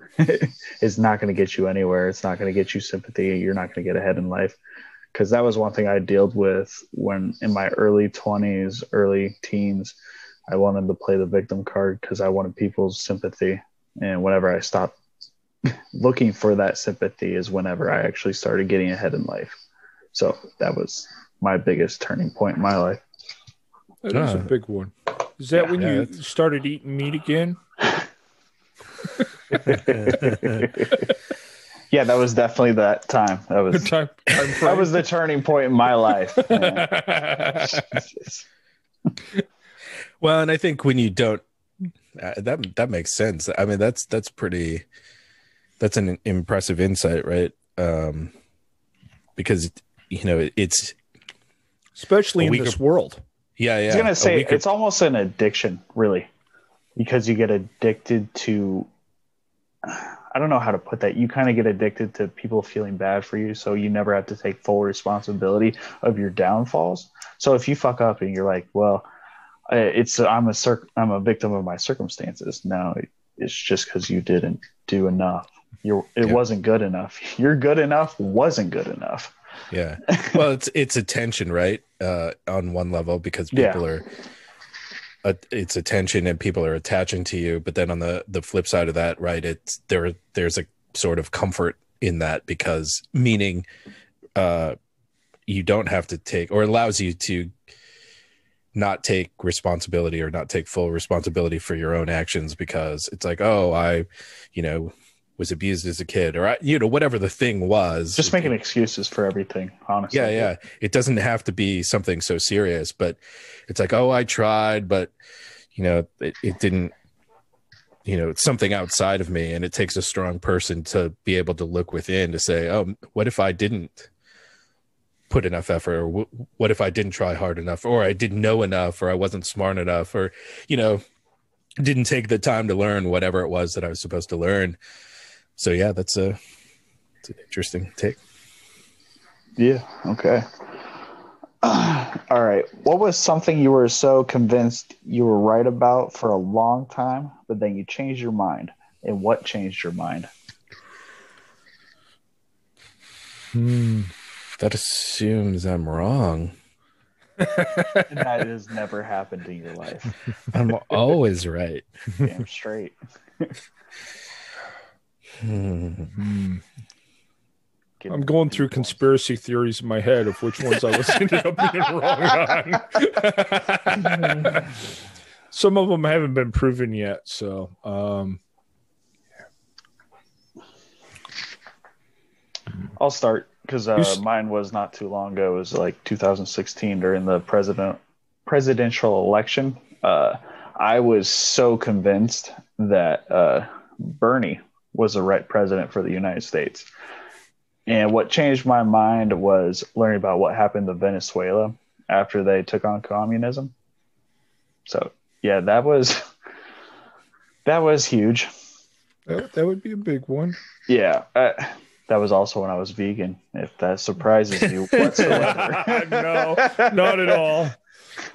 is not going to get you anywhere. It's not going to get you sympathy. You're not going to get ahead in life. Cause that was one thing I dealt with when in my early twenties, early teens, I wanted to play the victim card cause I wanted people's sympathy. And whenever I stopped looking for that sympathy is whenever I actually started getting ahead in life. So that was my biggest turning point in my life. That is uh, a big one. Is that yeah, when yeah, you it's... started eating meat again? Yeah, that was definitely that time. That was time, time that was the turning point in my life. Well, and I think when you don't, uh, that that makes sense. I mean, that's that's pretty. That's an impressive insight, right? Um, because you know it, it's. Especially in this world. Yeah, yeah. I was going to say, it's almost an addiction, really, because you get addicted to, I don't know how to put that. You kind of get addicted to people feeling bad for you, so you never have to take full responsibility of your downfalls. So if you fuck up and you're like, well, it's I'm a circ- I'm a victim of my circumstances. No, it's just because you didn't do enough. You're, it yeah. wasn't good enough. Your good enough wasn't good enough. Yeah. Well, it's it's attention, right? Uh, on one level, because people yeah. are, uh, it's attention and people are attaching to you. But then on the, the flip side of that, right? It's there. There's a sort of comfort in that because meaning, uh, you don't have to take or allows you to not take responsibility or not take full responsibility for your own actions because it's like, oh, I, you know. was abused as a kid or, you know, whatever the thing was. Just making excuses for everything, honestly. Yeah, yeah. It doesn't have to be something so serious, but it's like, oh, I tried, but, you know, it, it didn't, you know, it's something outside of me. And it takes a strong person to be able to look within to say, oh, what if I didn't put enough effort? Or what if I didn't try hard enough? Or I didn't know enough? Or I wasn't smart enough? Or, you know, didn't take the time to learn whatever it was that I was supposed to learn. So, yeah, that's a that's an interesting take. Yeah, okay. Uh, all right. What was something you were so convinced you were right about for a long time, but then you changed your mind? And what changed your mind? Hmm. That assumes I'm wrong. That has never happened in your life. I'm always right. Damn straight. Hmm. I'm going through conspiracy theories in my head of which ones I was ended up being wrong on. Some of them haven't been proven yet, so um, yeah. I'll start because uh, s- mine was not too long ago. It was like two thousand sixteen during the president presidential election. Uh, I was so convinced that uh, Bernie was the right president for the United States. And what changed my mind was learning about what happened to Venezuela after they took on communism. So yeah, that was, that was huge. That, that would be a big one. Yeah. Uh, that was also when I was vegan. If that surprises you whatsoever. No, not at all.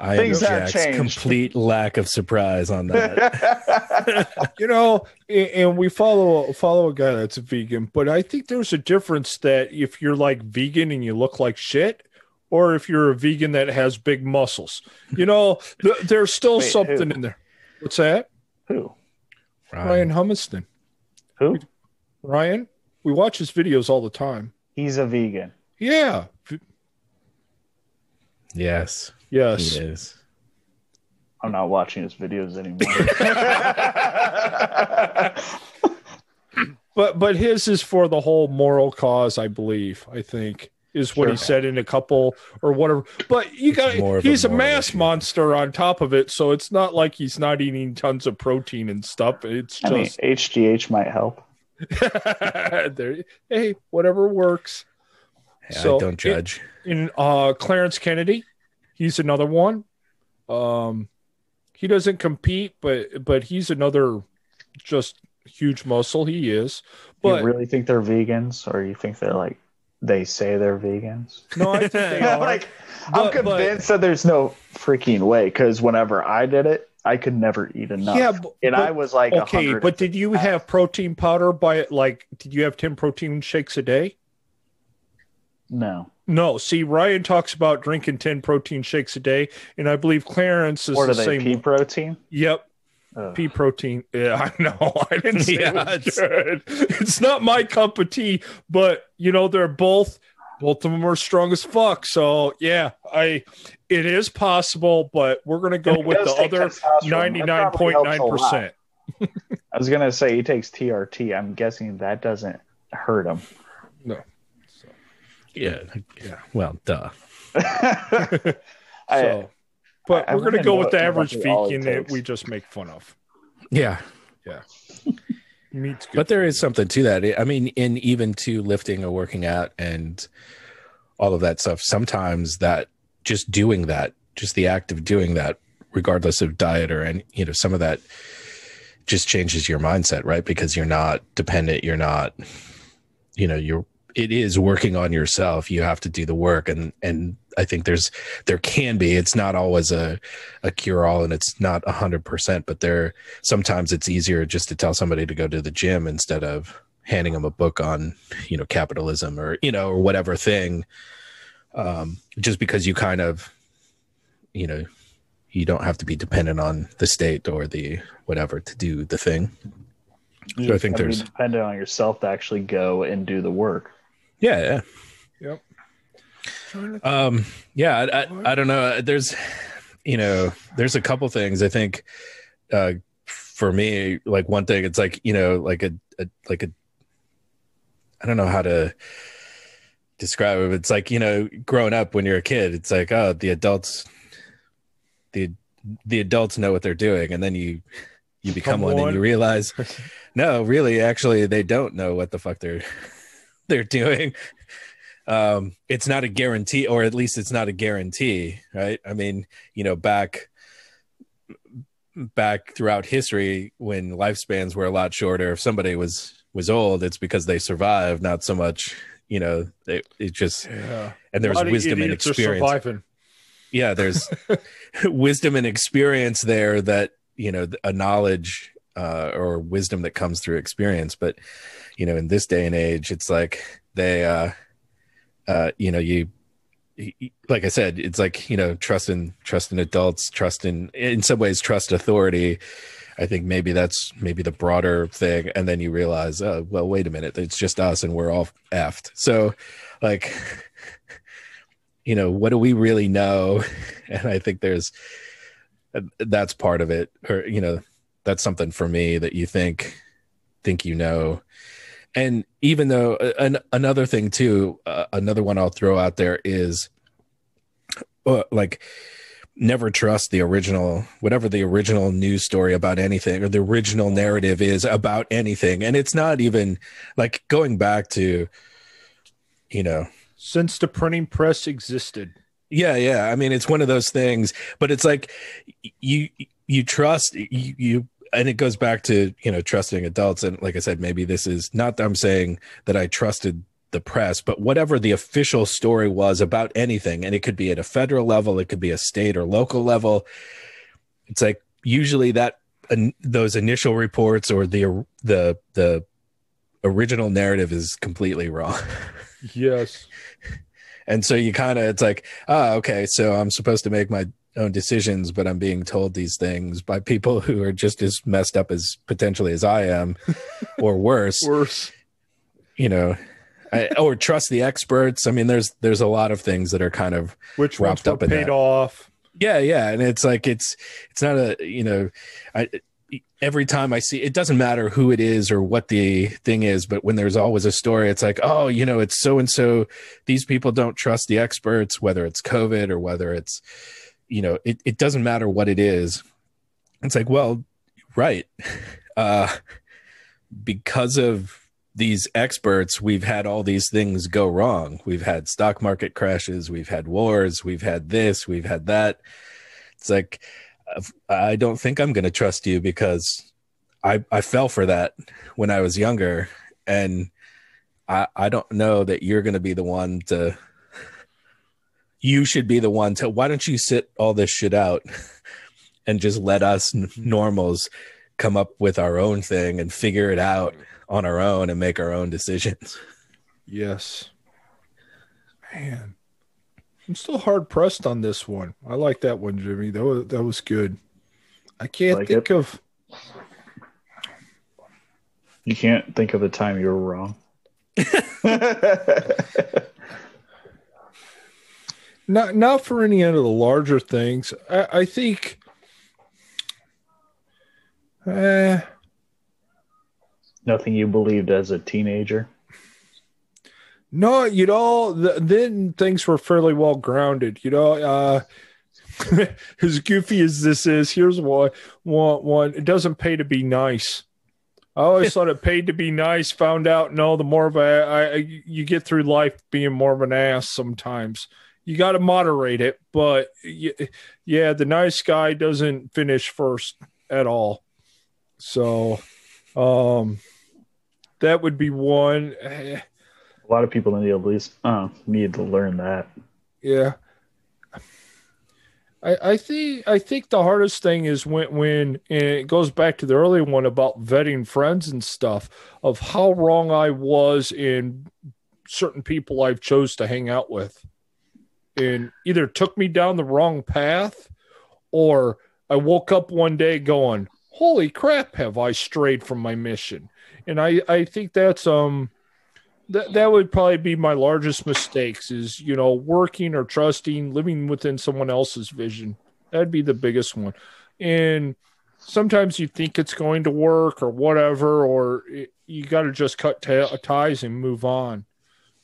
I Things have Jack's complete lack of surprise on that. You know, and, and we follow follow a guy that's a vegan, but I think there's a difference that if you're like vegan and you look like shit, or if you're a vegan that has big muscles, you know, th- there's still Wait, something who? in there. What's that? Who? Ryan, Ryan Humiston. Who? Ryan. We watch his videos all the time. He's a vegan. Yeah. Yes. Yes. He is. I'm not watching his videos anymore. but but his is for the whole moral cause, I believe, I think, is what sure. he said in a couple or whatever. But you got he's a, a mass issue. monster on top of it, so it's not like he's not eating tons of protein and stuff. It's I just mean, H G H might help. there, hey, whatever works. Yeah, so I don't judge. In, in uh, Clarence Kennedy. He's another one. Um, he doesn't compete, but but he's another just huge muscle. He is. But you really think they're vegans, or you think they're like they say they're vegans? No, I think they are. Like, but, I'm convinced but, that there's no freaking way, because whenever I did it, I could never eat enough. Yeah, but, and I was like, okay, but did you have protein powder by like? Did you have ten protein shakes a day? No. No, see, Ryan talks about drinking ten protein shakes a day, and I believe Clarence is or do the they same. Pea protein? Yep. Ugh. Pea protein. Yeah, I know. I didn't say yeah, it was it's... good. It's not my cup of tea, but you know, they're both both of them are strong as fuck. So yeah, I it is possible, but we're gonna go with the other ninety nine point nine percent. I was gonna say he takes T R T. I'm guessing that doesn't hurt him. No. Yeah, yeah. Well, duh. so, I, but I, we're gonna go with the average vegan that we just make fun of. Yeah, yeah. Meat's good, but there is something to that. I mean, in even to lifting or working out and all of that stuff. Sometimes that just doing that, just the act of doing that, regardless of diet or and you know some of that, just changes your mindset, right? Because you're not dependent. You're not, you know, you're. It is working on yourself. You have to do the work. And, and I think there's, there can be, it's not always a, a cure all and it's not a hundred percent, but there, sometimes it's easier just to tell somebody to go to the gym instead of handing them a book on, you know, capitalism or, you know, or whatever thing. Um, just because you kind of, you know, you don't have to be dependent on the state or the whatever to do the thing. So I think there's dependent on yourself to actually go and do the work. Yeah, yeah, yep. Um, yeah, I, I, I don't know. There's, you know, there's a couple things. I think, uh, for me, like one thing, it's like you know, like a, a, like a, I don't know how to describe it. It's like you know, growing up when you're a kid, it's like oh, the adults, the the adults know what they're doing, and then you you become one, one and you realize, no, really, actually, they don't know what the fuck they're. they're doing. Um it's not a guarantee, or at least it's not a guarantee, right? I mean, you know, back back throughout history when lifespans were a lot shorter, if somebody was was old, it's because they survived, not so much, you know, they, it just yeah. And there's wisdom and experience. Yeah, there's wisdom and experience there that, you know, a knowledge Uh, or wisdom that comes through experience. But, you know, in this day and age, it's like they, uh, uh, you know, you, you, like I said, it's like, you know, trust in, trust in adults, trust in, in some ways, trust authority. I think maybe that's maybe the broader thing. And then you realize, oh, well, wait a minute, it's just us and we're all effed. So like, you know, what do we really know? And I think there's, that's part of it, or, you know, that's something for me that you think, think, you know, and even though an, another thing too, uh, another one I'll throw out there is uh, like, never trust the original, whatever the original news story about anything or the original narrative is about anything. And it's not even like going back to, you know, since the printing press existed. Yeah. Yeah. I mean, it's one of those things, but it's like you, you trust you, you and it goes back to, you know, trusting adults. And like I said, maybe this is not that I'm saying that I trusted the press, but whatever the official story was about anything, and it could be at a federal level, it could be a state or local level. It's like usually that uh, those initial reports or the the the original narrative is completely wrong. Yes. And so you kind of, it's like, oh, okay, so I'm supposed to make my own decisions, but I'm being told these things by people who are just as messed up as potentially as I am, or worse. Worse, you know, I, or trust the experts. I mean, there's there's a lot of things that are kind of which wrapped up in paid that. Off. Yeah, yeah, and it's like it's it's not a you know, I, every time I see it doesn't matter who it is or what the thing is, but when there's always a story, it's like oh, you know, it's so and so. These people don't trust the experts, whether it's COVID or whether it's you know, it, it doesn't matter what it is. It's like, well, right. Uh, because of these experts, we've had all these things go wrong. We've had stock market crashes. We've had wars. We've had this, we've had that. It's like, I don't think I'm going to trust you, because I, I fell for that when I was younger. And I, I don't know that you're going to be the one to, you should be the one to, why don't you sit all this shit out and just let us normals come up with our own thing and figure it out on our own and make our own decisions. Yes. Man, I'm still hard pressed on this one. I like that one, Jimmy. That was, that was good. I can't like think it. of. You can't think of a time you were wrong. not, not for any of the larger things. I, I think. Uh, Nothing you believed as a teenager? No, you know, th- then things were fairly well grounded. You know, uh, as goofy as this is, here's one, one, one. It doesn't pay to be nice. I always thought it paid to be nice. Found out, no, the more of a, I, I, you get through life being more of an ass sometimes. You got to moderate it. But, y- yeah, the nice guy doesn't finish first at all. So, um, that would be one. A lot of people in the Oblies uh, need to learn that. Yeah, I, I think I think the hardest thing is when when and it goes back to the early one about vetting friends and stuff, of how wrong I was in certain people I've chose to hang out with, and either took me down the wrong path, or I woke up one day going, holy crap, have I strayed from my mission? And I, I think that's um that that would probably be my largest mistakes, is, you know, working or trusting, living within someone else's vision. That'd be the biggest one. And sometimes you think it's going to work or whatever, or it, you got to just cut t- ties and move on.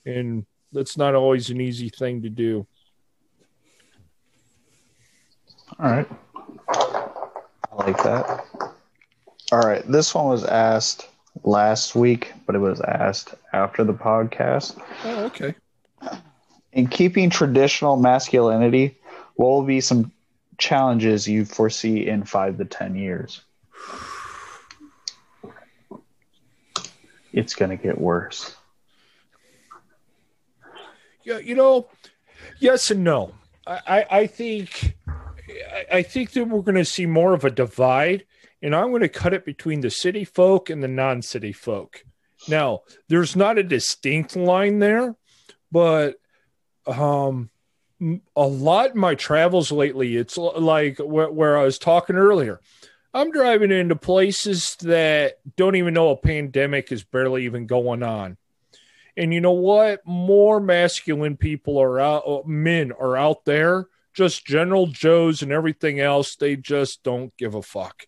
And that's not always an easy thing to do. All right. I like that. All right. This one was asked last week, but it was asked after the podcast. Oh, okay. In keeping traditional masculinity, what will be some challenges you foresee in five to ten years? It's going to get worse. Yeah, you know, yes and no. I, I, I think... I think that we're going to see more of a divide, and I'm going to cut it between the city folk and the non-city folk. Now, there's not a distinct line there, but um, a lot of my travels lately, it's like where, where I was talking earlier. I'm driving into places that don't even know a pandemic is barely even going on. And you know what? More masculine people are out, men are out there. Just general Joes and everything else. They just don't give a fuck.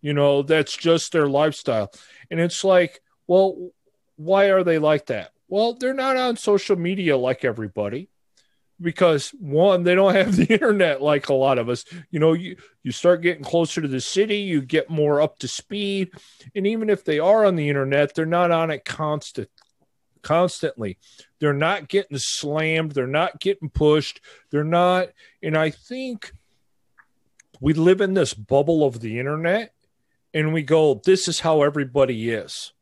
You know, that's just their lifestyle. And it's like, well, why are they like that? Well, they're not on social media like everybody, because one, they don't have the internet like a lot of us. You know, you, you start getting closer to the city, you get more up to speed. And even if they are on the internet, they're not on it constant. Constantly. They're not getting slammed. They're not getting pushed. They're not. And I think we live in this bubble of the internet, and we go, this is how everybody is,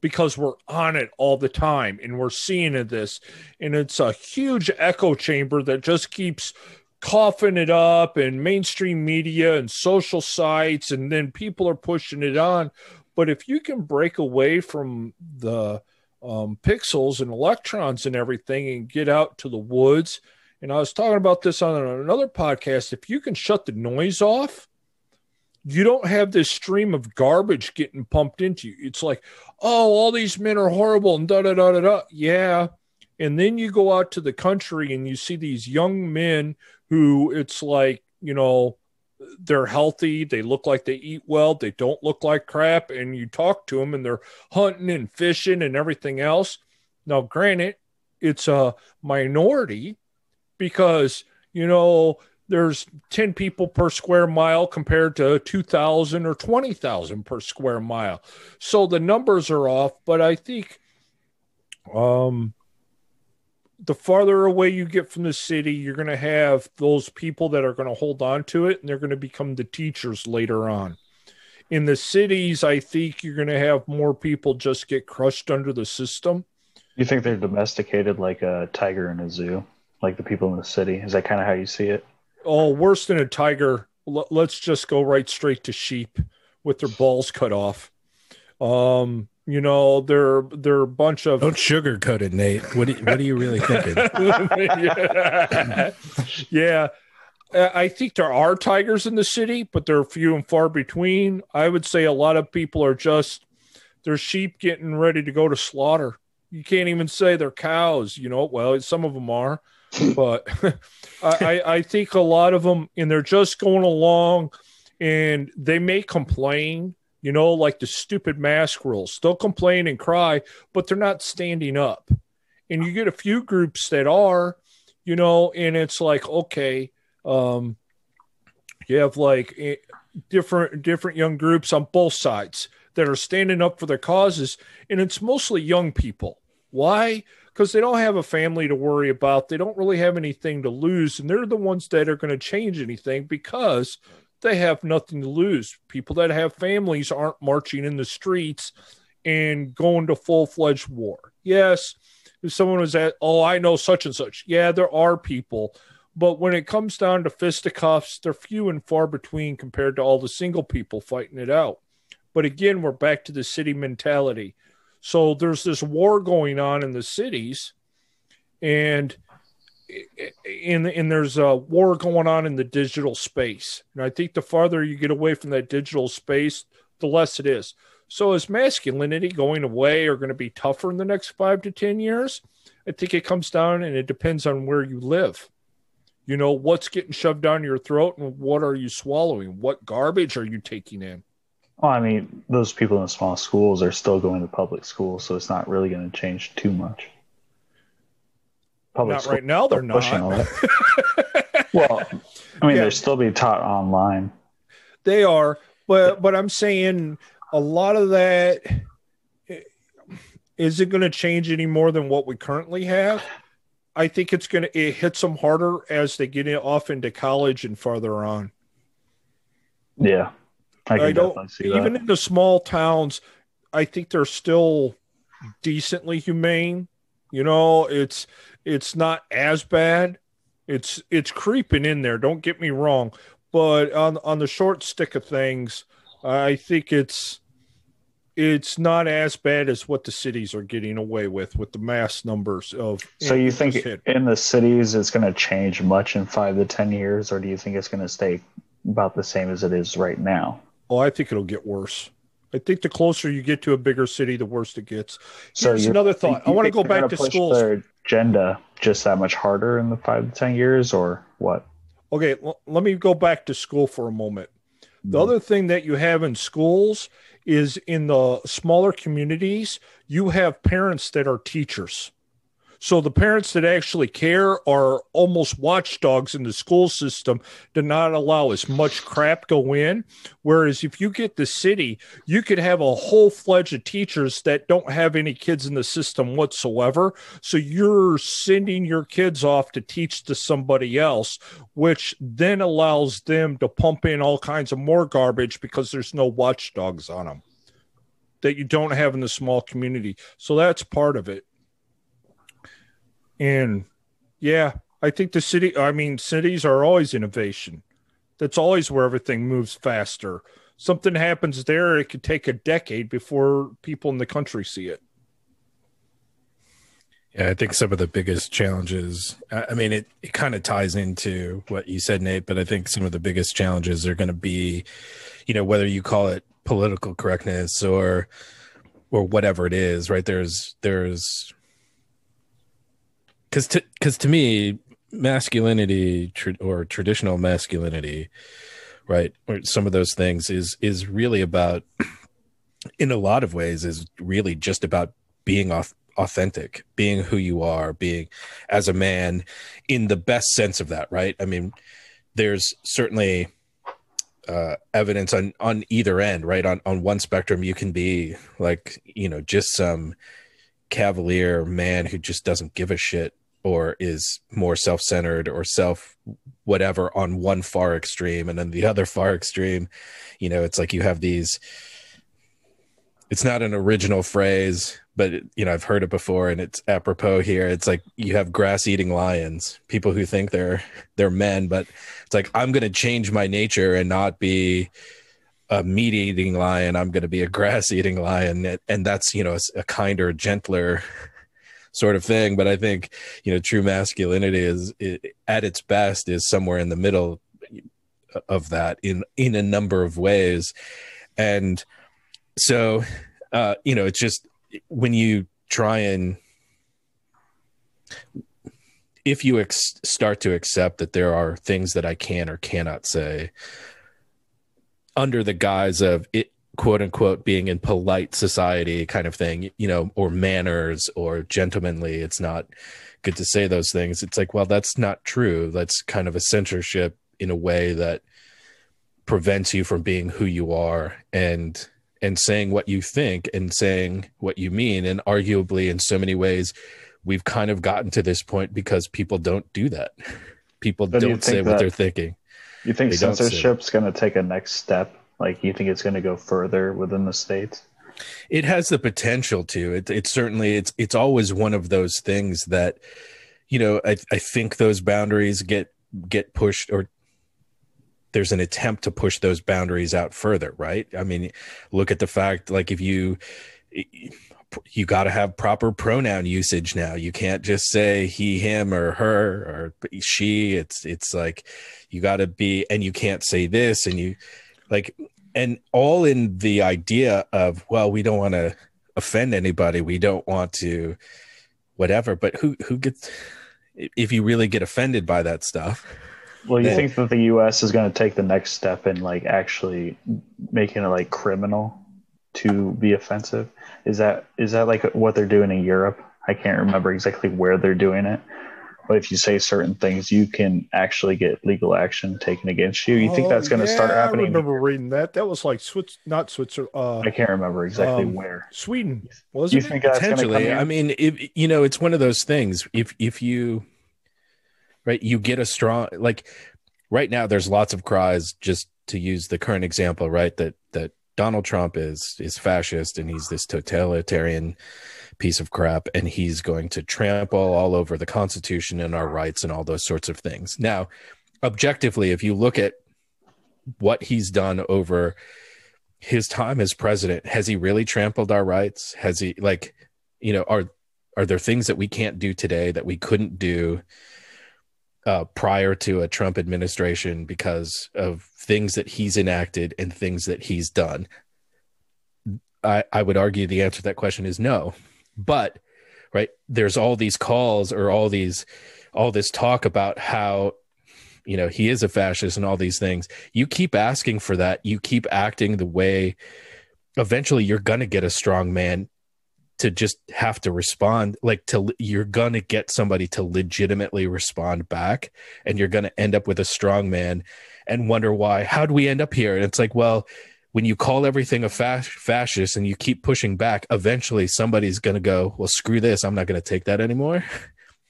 because we're on it all the time and we're seeing this. And it's a huge echo chamber that just keeps coughing it up, and mainstream media and social sites. And then people are pushing it on. But if you can break away from the Um, pixels and electrons and everything and get out to the woods. And I was talking about this on another podcast. If you can shut the noise off, you don't have this stream of garbage getting pumped into you. It's like, oh, all these men are horrible and da da da da da. Yeah. And then you go out to the country and you see these young men who, it's like, you know, they're healthy, they look like they eat well, they don't look like crap, and you talk to them and they're hunting and fishing and everything else. Now, granted, it's a minority, because, you know, there's ten people per square mile compared to two thousand or twenty thousand per square mile. So the numbers are off, but I think um, the farther away you get from the city, you're going to have those people that are going to hold on to it, and they're going to become the teachers later on. In the cities, I think you're going to have more people just get crushed under the system. You think they're domesticated like a tiger in a zoo, like the people in the city? Is that kind of how you see it? Oh, worse than a tiger. Let's just go right straight to sheep with their balls cut off. Um, you know, they're they're a bunch of... Don't sugarcoat it, Nate. What do you, what are you really thinking? Yeah. Yeah. I think there are tigers in the city, but they're few and far between. I would say a lot of people are just, they're sheep getting ready to go to slaughter. You can't even say they're cows, you know. Well, some of them are, but I, I think a lot of them, and they're just going along, and they may complain, you know, like the stupid mask rules. They'll complain and cry, but they're not standing up. And you get a few groups that are, you know, and it's like, okay, Um, you have like different, different young groups on both sides that are standing up for their causes. And it's mostly young people. Why? Because they don't have a family to worry about. They don't really have anything to lose. And they're the ones that are going to change anything because they have nothing to lose. People that have families aren't marching in the streets and going to full-fledged war. Yes. If someone was at, oh, I know such and such. Yeah, there are people. But when it comes down to fisticuffs, they're few and far between compared to all the single people fighting it out. But again, we're back to the city mentality. So there's this war going on in the cities, and and, and there's a war going on in the digital space. And I think the farther you get away from that digital space, the less it is. So is masculinity going away or going to be tougher in the next five to ten years? I think it comes down and it depends on where you live. You know, what's getting shoved down your throat and what are you swallowing? What garbage are you taking in? Well, I mean, those people in the small schools are still going to public schools, so it's not really going to change too much. Public not right now, they're not. Well, I mean, yeah. They're still being taught online. They are, but but I'm saying a lot of that, is it going to change any more than what we currently have? I think it's going to, it hits them harder as they get off into college and farther on. Yeah. I, can I don't, see even that. In the small towns, I think they're still decently humane. You know, it's, it's not as bad. It's, it's creeping in there. Don't get me wrong, but on, on the short stick of things, I think it's, it's not as bad as what the cities are getting away with, with the mass numbers of. So you think in the cities it's going to change much in five to ten years, or do you think it's going to stay about the same as it is right now? Oh, I think it'll get worse. I think the closer you get to a bigger city, the worse it gets. So here's another thought. I want to go back to schools. Their agenda just that much harder in the five to ten years, or what? Okay, well, let me go back to school for a moment. The other thing that you have in schools is in the smaller communities, you have parents that are teachers. So the parents that actually care are almost watchdogs in the school system to not allow as much crap go in. Whereas if you get the city, you could have a whole fledged of teachers that don't have any kids in the system whatsoever. So you're sending your kids off to teach to somebody else, which then allows them to pump in all kinds of more garbage because there's no watchdogs on them that you don't have in the small community. So that's part of it. And yeah, I think the city, I mean, cities are always innovation. That's always where everything moves faster. Something happens there, it could take a decade before people in the country see it. Yeah, I think some of the biggest challenges, I mean, it, it kind of ties into what you said, Nate, but I think some of the biggest challenges are going to be, you know, whether you call it political correctness or, or whatever it is, right? There's, there's, Because to, cause to me, masculinity tr- or traditional masculinity, right, or some of those things is is really about, in a lot of ways, is really just about being off, authentic, being who you are, being as a man in the best sense of that, right? I mean, there's certainly uh, evidence on, on either end, right? On, on one spectrum, you can be like, you know, just some cavalier man who just doesn't give a shit or is more self-centered or self whatever on one far extreme and then the other far extreme. You know, it's like you have these, it's not an original phrase, but it, you know, I've heard it before and it's apropos here. It's like you have grass eating lions, people who think they're, they're men, but it's like, I'm going to change my nature and not be a meat eating lion. I'm going to be a grass eating lion. And that's, you know, a, a kinder, gentler sort of thing. But I think, you know, true masculinity is, is at its best is somewhere in the middle of that in, in a number of ways. And so, uh, you know, it's just when you try and if you ex- start to accept that there are things that I can or cannot say under the guise of it, quote unquote, being in polite society kind of thing, you know, or manners or gentlemanly, it's not good to say those things. It's like, well, that's not true. That's kind of a censorship in a way that prevents you from being who you are and, and saying what you think and saying what you mean. And arguably in so many ways, we've kind of gotten to this point because people don't do that. People so don't say what they're thinking. You think they censorship's going to take a next step? Like, you think it's going to go further within the state? It has the potential to. It, it certainly, it's it's always one of those things that, you know, I, I think those boundaries get get pushed, or there's an attempt to push those boundaries out further, right? I mean, look at the fact, like, if you, you got to have proper pronoun usage now. You can't just say he, him, or her, or she. It's, it's like, you got to be, and you can't say this, and you, like, and all in the idea of, well, we don't want to offend anybody. We don't want to whatever, but who, who gets, if you really get offended by that stuff. Well, you think that the U S is going to take the next step in, like, actually making it, like, criminal to be offensive? Is that is that like what they're doing in Europe? I can't remember exactly where they're doing it, but if you say certain things, you can actually get legal action taken against you. You oh, think that's going to yeah, start happening? I remember reading that. That was like Swiss, not Switzerland. Uh, I can't remember exactly um, where. Sweden. Was you it? Think that's potentially? I mean, if, you know, it's one of those things. If if you Right. You get a strong, like, right now there's lots of cries, just to use the current example, right, that that Donald Trump is is fascist and he's this totalitarian piece of crap and he's going to trample all over the Constitution and our rights and all those sorts of things. Now, objectively, if you look at what he's done over his time as president, has he really trampled our rights? Has he, like, you know, are are there things that we can't do today that we couldn't do Uh, prior to a Trump administration because of things that he's enacted and things that he's done? I, I would argue the answer to that question is no. But, right, there's all these calls or all these, all this talk about how, you know, he is a fascist and all these things. You keep asking for that. You keep acting the way, eventually you're going to get a strong man to just have to respond, like, to you're going to get somebody to legitimately respond back, and you're going to end up with a strong man and wonder why, how do we end up here? And it's like, well, when you call everything a fas- fascist and you keep pushing back, eventually somebody's going to go, well, screw this, I'm not going to take that anymore,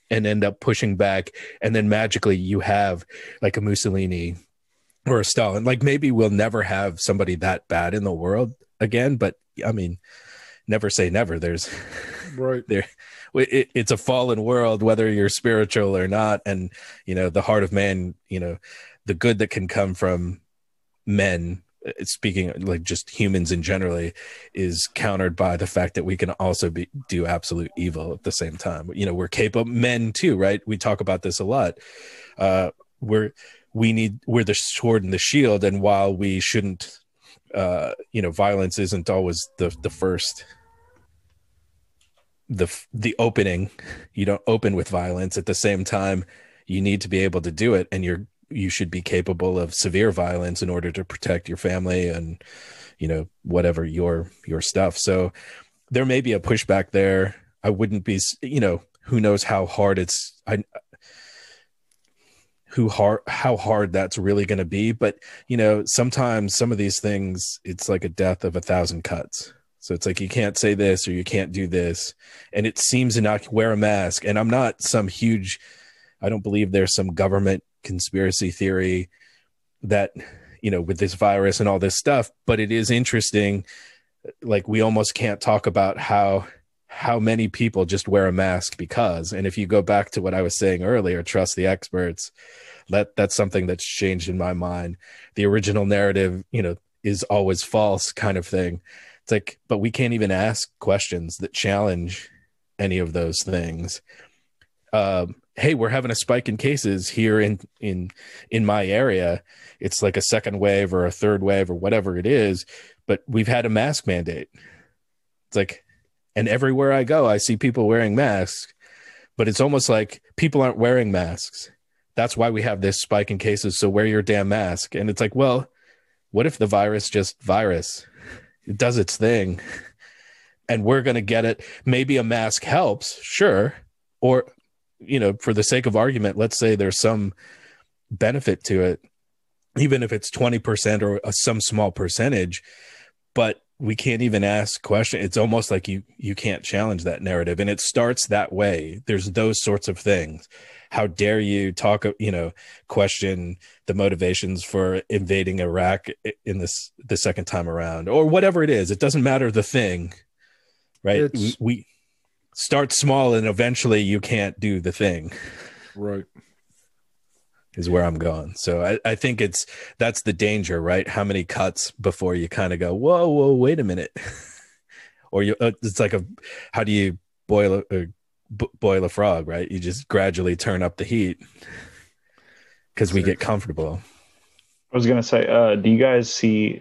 and end up pushing back. And then magically you have like a Mussolini or a Stalin. Like, maybe we'll never have somebody that bad in the world again, but I mean, never say never. There's right there. It, it's a fallen world, whether you're spiritual or not. And, you know, the heart of man, you know, the good that can come from men, speaking like just humans in generally, is countered by the fact that we can also be, do absolute evil at the same time. You know, we're capable men too, right? We talk about this a lot. Uh, we're, we need, we're the sword and the shield. And while we shouldn't, uh, you know, violence isn't always the, the first, the, the opening. You don't open with violence. At the same time, you need to be able to do it. And you're, you should be capable of severe violence in order to protect your family and, you know, whatever your, your stuff. So there may be a pushback there. I wouldn't be, you know, who knows how hard it's, I, Who hard, how hard that's really going to be. But, you know, sometimes some of these things, it's like a death of a thousand cuts. So it's like, you can't say this or you can't do this. And it seems innocuous, wear a mask. And I'm not some huge, I don't believe there's some government conspiracy theory that, you know, with this virus and all this stuff, but it is interesting. Like, we almost can't talk about how, how many people just wear a mask because, and if you go back to what I was saying earlier, trust the experts, that that's something that's changed in my mind. The original narrative, you know, is always false kind of thing. It's like, but we can't even ask questions that challenge any of those things. Um, hey, we're having a spike in cases here in, in, in my area. It's like a second wave or a third wave or whatever it is, but we've had a mask mandate. It's like, and everywhere I go, I see people wearing masks, but it's almost like people aren't wearing masks. That's why we have this spike in cases. So wear your damn mask. And it's like, well, what if the virus just virus? It does its thing and we're going to get it. Maybe a mask helps, sure. Or, you know, for the sake of argument, let's say there's some benefit to it, even if it's twenty percent or a, some small percentage, but we can't even ask questions. It's almost like you, you can't challenge that narrative. And it starts that way. There's those sorts of things. How dare you talk, you know, question the motivations for invading Iraq in this, the second time around, or whatever it is. It doesn't matter the thing, right? We, we start small and eventually you can't do the thing. Right. Is where I'm going. So I, I think it's, that's the danger, right? How many cuts before you kind of go, whoa, whoa, wait a minute. Or you, it's like a, how do you boil a, a b- boil a frog, right? You just gradually turn up the heat because we get comfortable. I was going to say, uh, do you guys see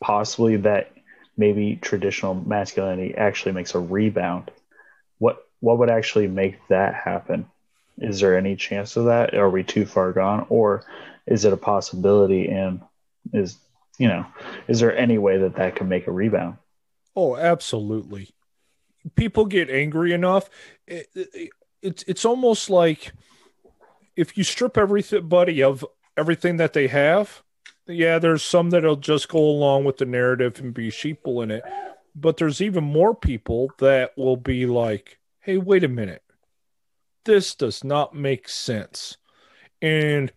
possibly that maybe traditional masculinity actually makes a rebound? What, what would actually make that happen? Is there any chance of that? Are we too far gone, or is it a possibility? And is, you know, is there any way that that can make a rebound? Oh, absolutely. People get angry enough. It, it, it's it's almost like if you strip everybody of everything that they have, yeah, there's some that'll just go along with the narrative and be sheeple in it. But there's even more people that will be like, hey, wait a minute. This does not make sense. And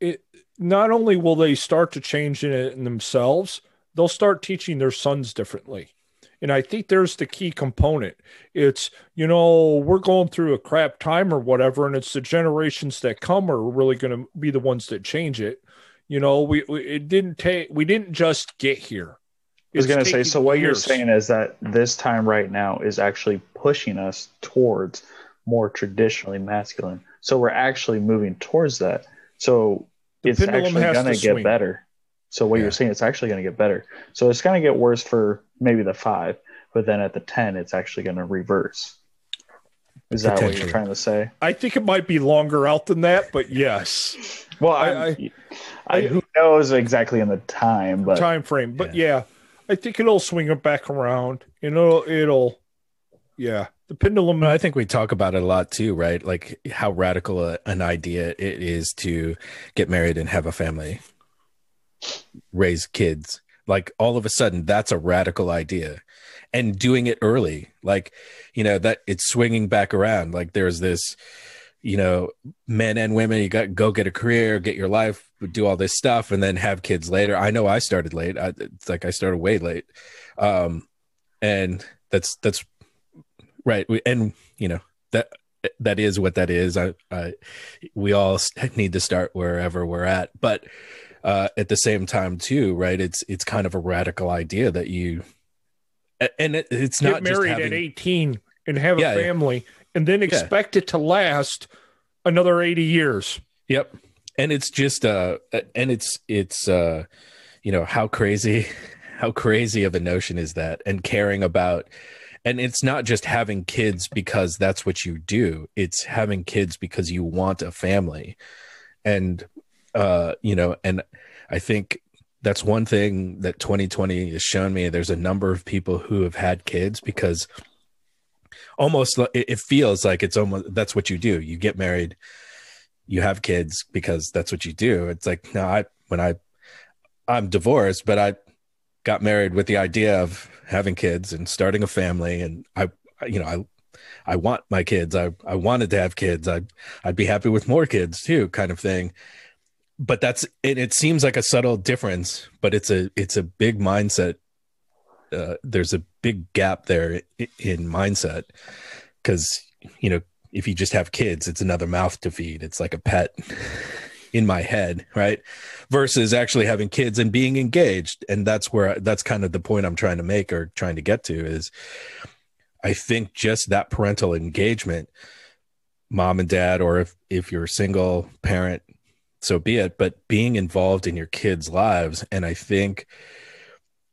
it not only will they start to change it in themselves, they'll start teaching their sons differently. And I think there's the key component. It's, you know, we're going through a crap time or whatever, and it's the generations that come are really going to be the ones that change it. You know, we, we it didn't take, we didn't just get here. I was going to say, so what you're saying is that this time right now is actually pushing us towards more traditionally masculine. So we're actually moving towards that. So the it's actually going to get better. So what yeah. you're saying, it's actually going to get better. So it's going to get worse for maybe the five, but then at the ten, it's actually going to reverse. Is that what you're trying to say? I think it might be longer out than that, but yes. Well, I, I, I, I who knows exactly in the time, but time frame, but yeah, yeah I think it'll swing it back around. You know, it'll, yeah. The pendulum, I think we talk about it a lot too, right? Like how radical a, an idea it is to get married and have a family, raise kids. Like all of a sudden, that's a radical idea, and doing it early, like, you know, that it's swinging back around. Like there's this, you know, men and women, you got go get a career, get your life, do all this stuff, and then have kids later. I know I started late. I, it's like I started way late, um, and that's that's. Right. And, you know, that that is what that is. I, I, we all need to start wherever we're at. But uh, at the same time, too, right, it's it's kind of a radical idea that you and it, it's not get married just having, at eighteen and have yeah, a family and then expect yeah. it to last another eighty years. Yep. And it's just uh and it's it's, uh, you know, how crazy, how crazy of a notion is that, and caring about. And it's not just having kids because that's what you do. It's having kids because you want a family. And, uh, you know, and I think that's one thing that twenty twenty has shown me. There's a number of people who have had kids because almost it feels like it's almost, that's what you do. You get married, you have kids because that's what you do. It's like, no, I, when I, I'm divorced, but I got married with the idea of, having kids and starting a family. And I, you know, I, I want my kids. I, I wanted to have kids. I, I'd be happy with more kids too, kind of thing. But that's, it, it seems like a subtle difference, but it's a, it's a big mindset. Uh, there's a big gap there in, in mindset. 'Cause, you know, if you just have kids, it's another mouth to feed. It's like a pet in my head, right? Versus actually having kids and being engaged. And that's where, I, that's kind of the point I'm trying to make or trying to get to is, I think just that parental engagement, mom and dad, or if, if you're a single parent, so be it, but being involved in your kids' lives. And I think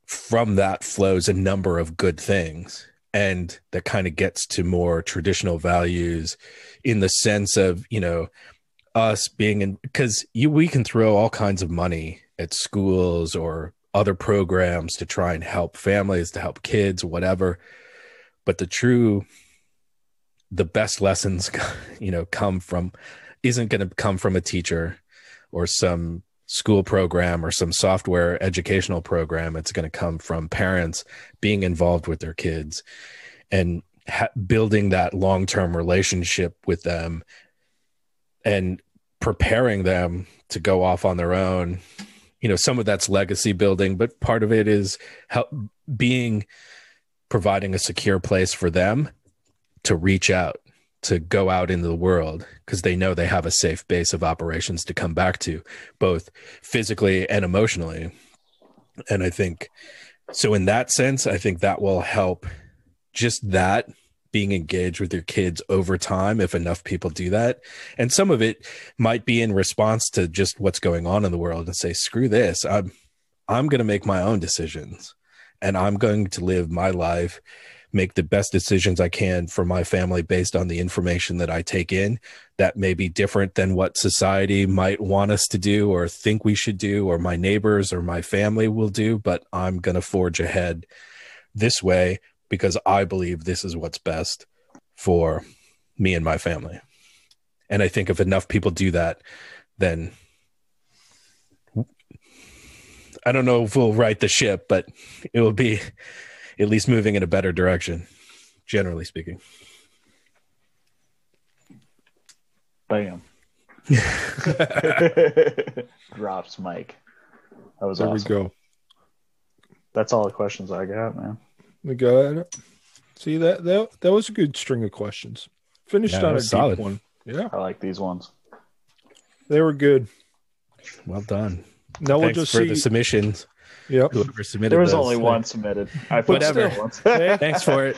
from that flows a number of good things. And that kind of gets to more traditional values in the sense of, you know, us being in, because you, we can throw all kinds of money at schools or other programs to try and help families, to help kids, whatever. But the true, the best lessons, you know, come from, isn't going to come from a teacher or some school program or some software educational program. It's going to come from parents being involved with their kids and ha- building that long-term relationship with them and preparing them to go off on their own. You know, some of that's legacy building, but part of it is help being providing a secure place for them to reach out, to go out into the world, because they know they have a safe base of operations to come back to, both physically and emotionally. And I think, so in that sense, I think that will help, just that being engaged with your kids over time, if enough people do that. And some of it might be in response to just what's going on in the world and say, screw this, I'm, I'm going to make my own decisions. And I'm going to live my life, make the best decisions I can for my family based on the information that I take in that may be different than what society might want us to do or think we should do, or my neighbors or my family will do, but I'm going to forge ahead this way because I believe this is what's best for me and my family. And I think if enough people do that, then I don't know if we'll right the ship, but it will be at least moving in a better direction, generally speaking. Bam. Drops mic. That was there awesome. There we go. That's all the questions I got, man. We got it. See, that, that that was a good string of questions. Finished yeah, on a solid deep one. Yeah. I like these ones. They were good. Well done. Now Thanks we'll just for see... the submissions. Yep. Whoever submitted. There was those. Only one submitted. I Whatever. Thanks for it.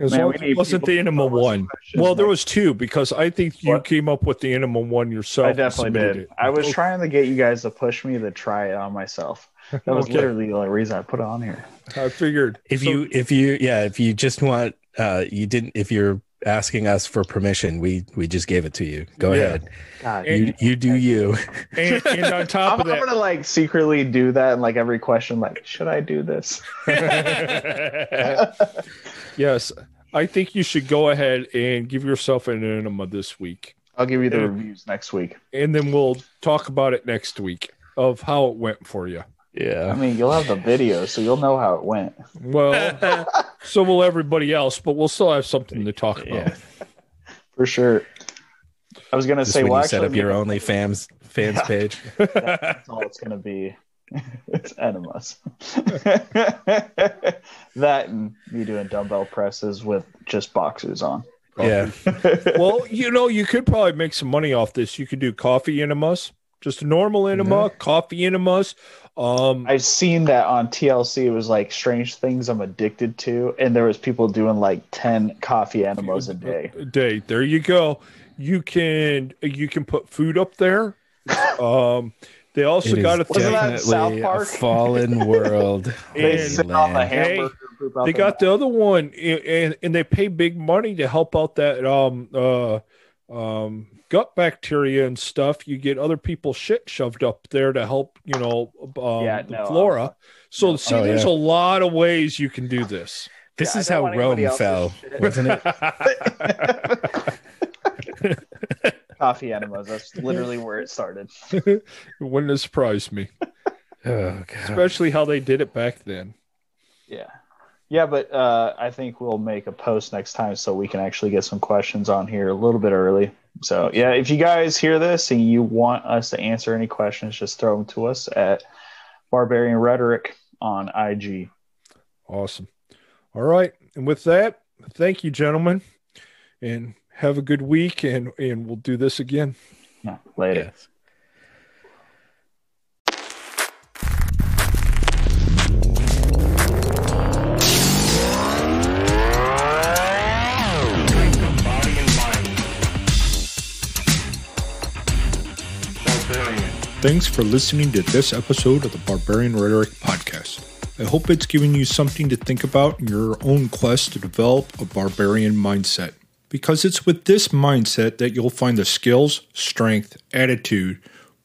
As Man, long as it wasn't the animal one. Well, there was two because I think you what? came up with the animal one yourself. I definitely did. It. I was okay. trying to get you guys to push me to try it on myself. That was okay. literally the only reason I put it on here. I figured if so, you, if you, yeah, if you just want, uh, you didn't, if you're asking us for permission, we we just gave it to you. Go yeah. ahead. God, you and, you do you. And, and on top I'm, of that, I'm gonna like secretly do that, and like every question, like, should I do this? Yes, I think you should go ahead and give yourself an enema this week. I'll give you the and, reviews next week, and then we'll talk about it next week of how it went for you. Yeah, I mean, you'll have the video, so you'll know how it went. Well. So will everybody else, but we'll still have something to talk about. Yeah. For sure. I was going to say, when well, you set up your OnlyFans fans yeah. page. That's all it's going to be. It's enemas. That and you doing dumbbell presses with just boxers on. Coffee. Yeah. Well, you know, you could probably make some money off this. You could do coffee enemas, just a normal enema, mm-hmm. coffee enemas. Um, I've seen that on T L C. It was like strange things I'm addicted to, and there was people doing like ten coffee enemas a day. A day. There you go. You can you can put food up there. Um, they also it got a thing that South Park Fallen World. They sit on the hamburger. Hey, they got the other one, and and they pay big money to help out that um uh um. gut bacteria and stuff. You get other people's shit shoved up there to help, you know, um, yeah, no, the flora. Um, so, no. see, oh, there's yeah. a lot of ways you can do this. This yeah, is how Rome fell, wasn't it? Coffee enemas. That's literally where it started. It wouldn't have surprised me. Oh, God. Especially how they did it back then. Yeah. Yeah, but uh, I think we'll make a post next time so we can actually get some questions on here a little bit early. So, yeah, if you guys hear this and you want us to answer any questions, just throw them to us at Barbarian Rhetoric on I G. Awesome. All right. And with that, thank you, gentlemen. And have a good week, and, and we'll do this again. Yeah, later. Yes. Thanks for listening to this episode of the Barbarian Rhetoric Podcast. I hope it's given you something to think about in your own quest to develop a barbarian mindset, because it's with this mindset that you'll find the skills, strength, attitude,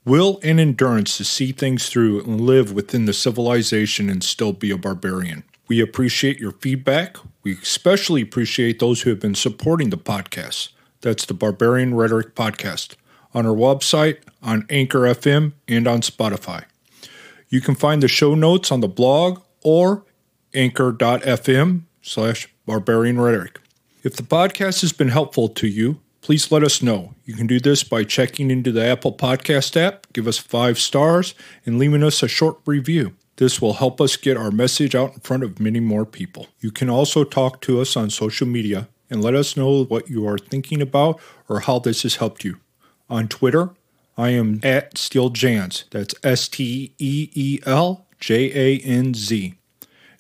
will, and endurance to see things through and live within the civilization and still be a barbarian. We appreciate your feedback. We especially appreciate those who have been supporting the podcast. That's the Barbarian Rhetoric Podcast, on our website, on Anchor F M, and on Spotify. You can find the show notes on the blog or anchor.fm slash barbarian rhetoric. If the podcast has been helpful to you, please let us know. You can do this by checking into the Apple Podcast app, give us five stars, and leaving us a short review. This will help us get our message out in front of many more people. You can also talk to us on social media and let us know what you are thinking about or how this has helped you. On Twitter, I am at SteelJanz. That's S T E E L J A N Z.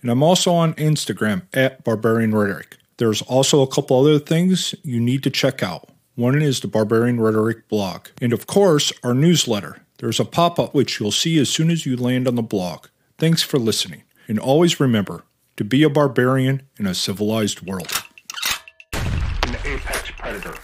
And I'm also on Instagram at Barbarian Rhetoric. There's also a couple other things you need to check out. One is the Barbarian Rhetoric blog. And of course, our newsletter. There's a pop-up which you'll see as soon as you land on the blog. Thanks for listening. And always remember to be a barbarian in a civilized world. An apex predator.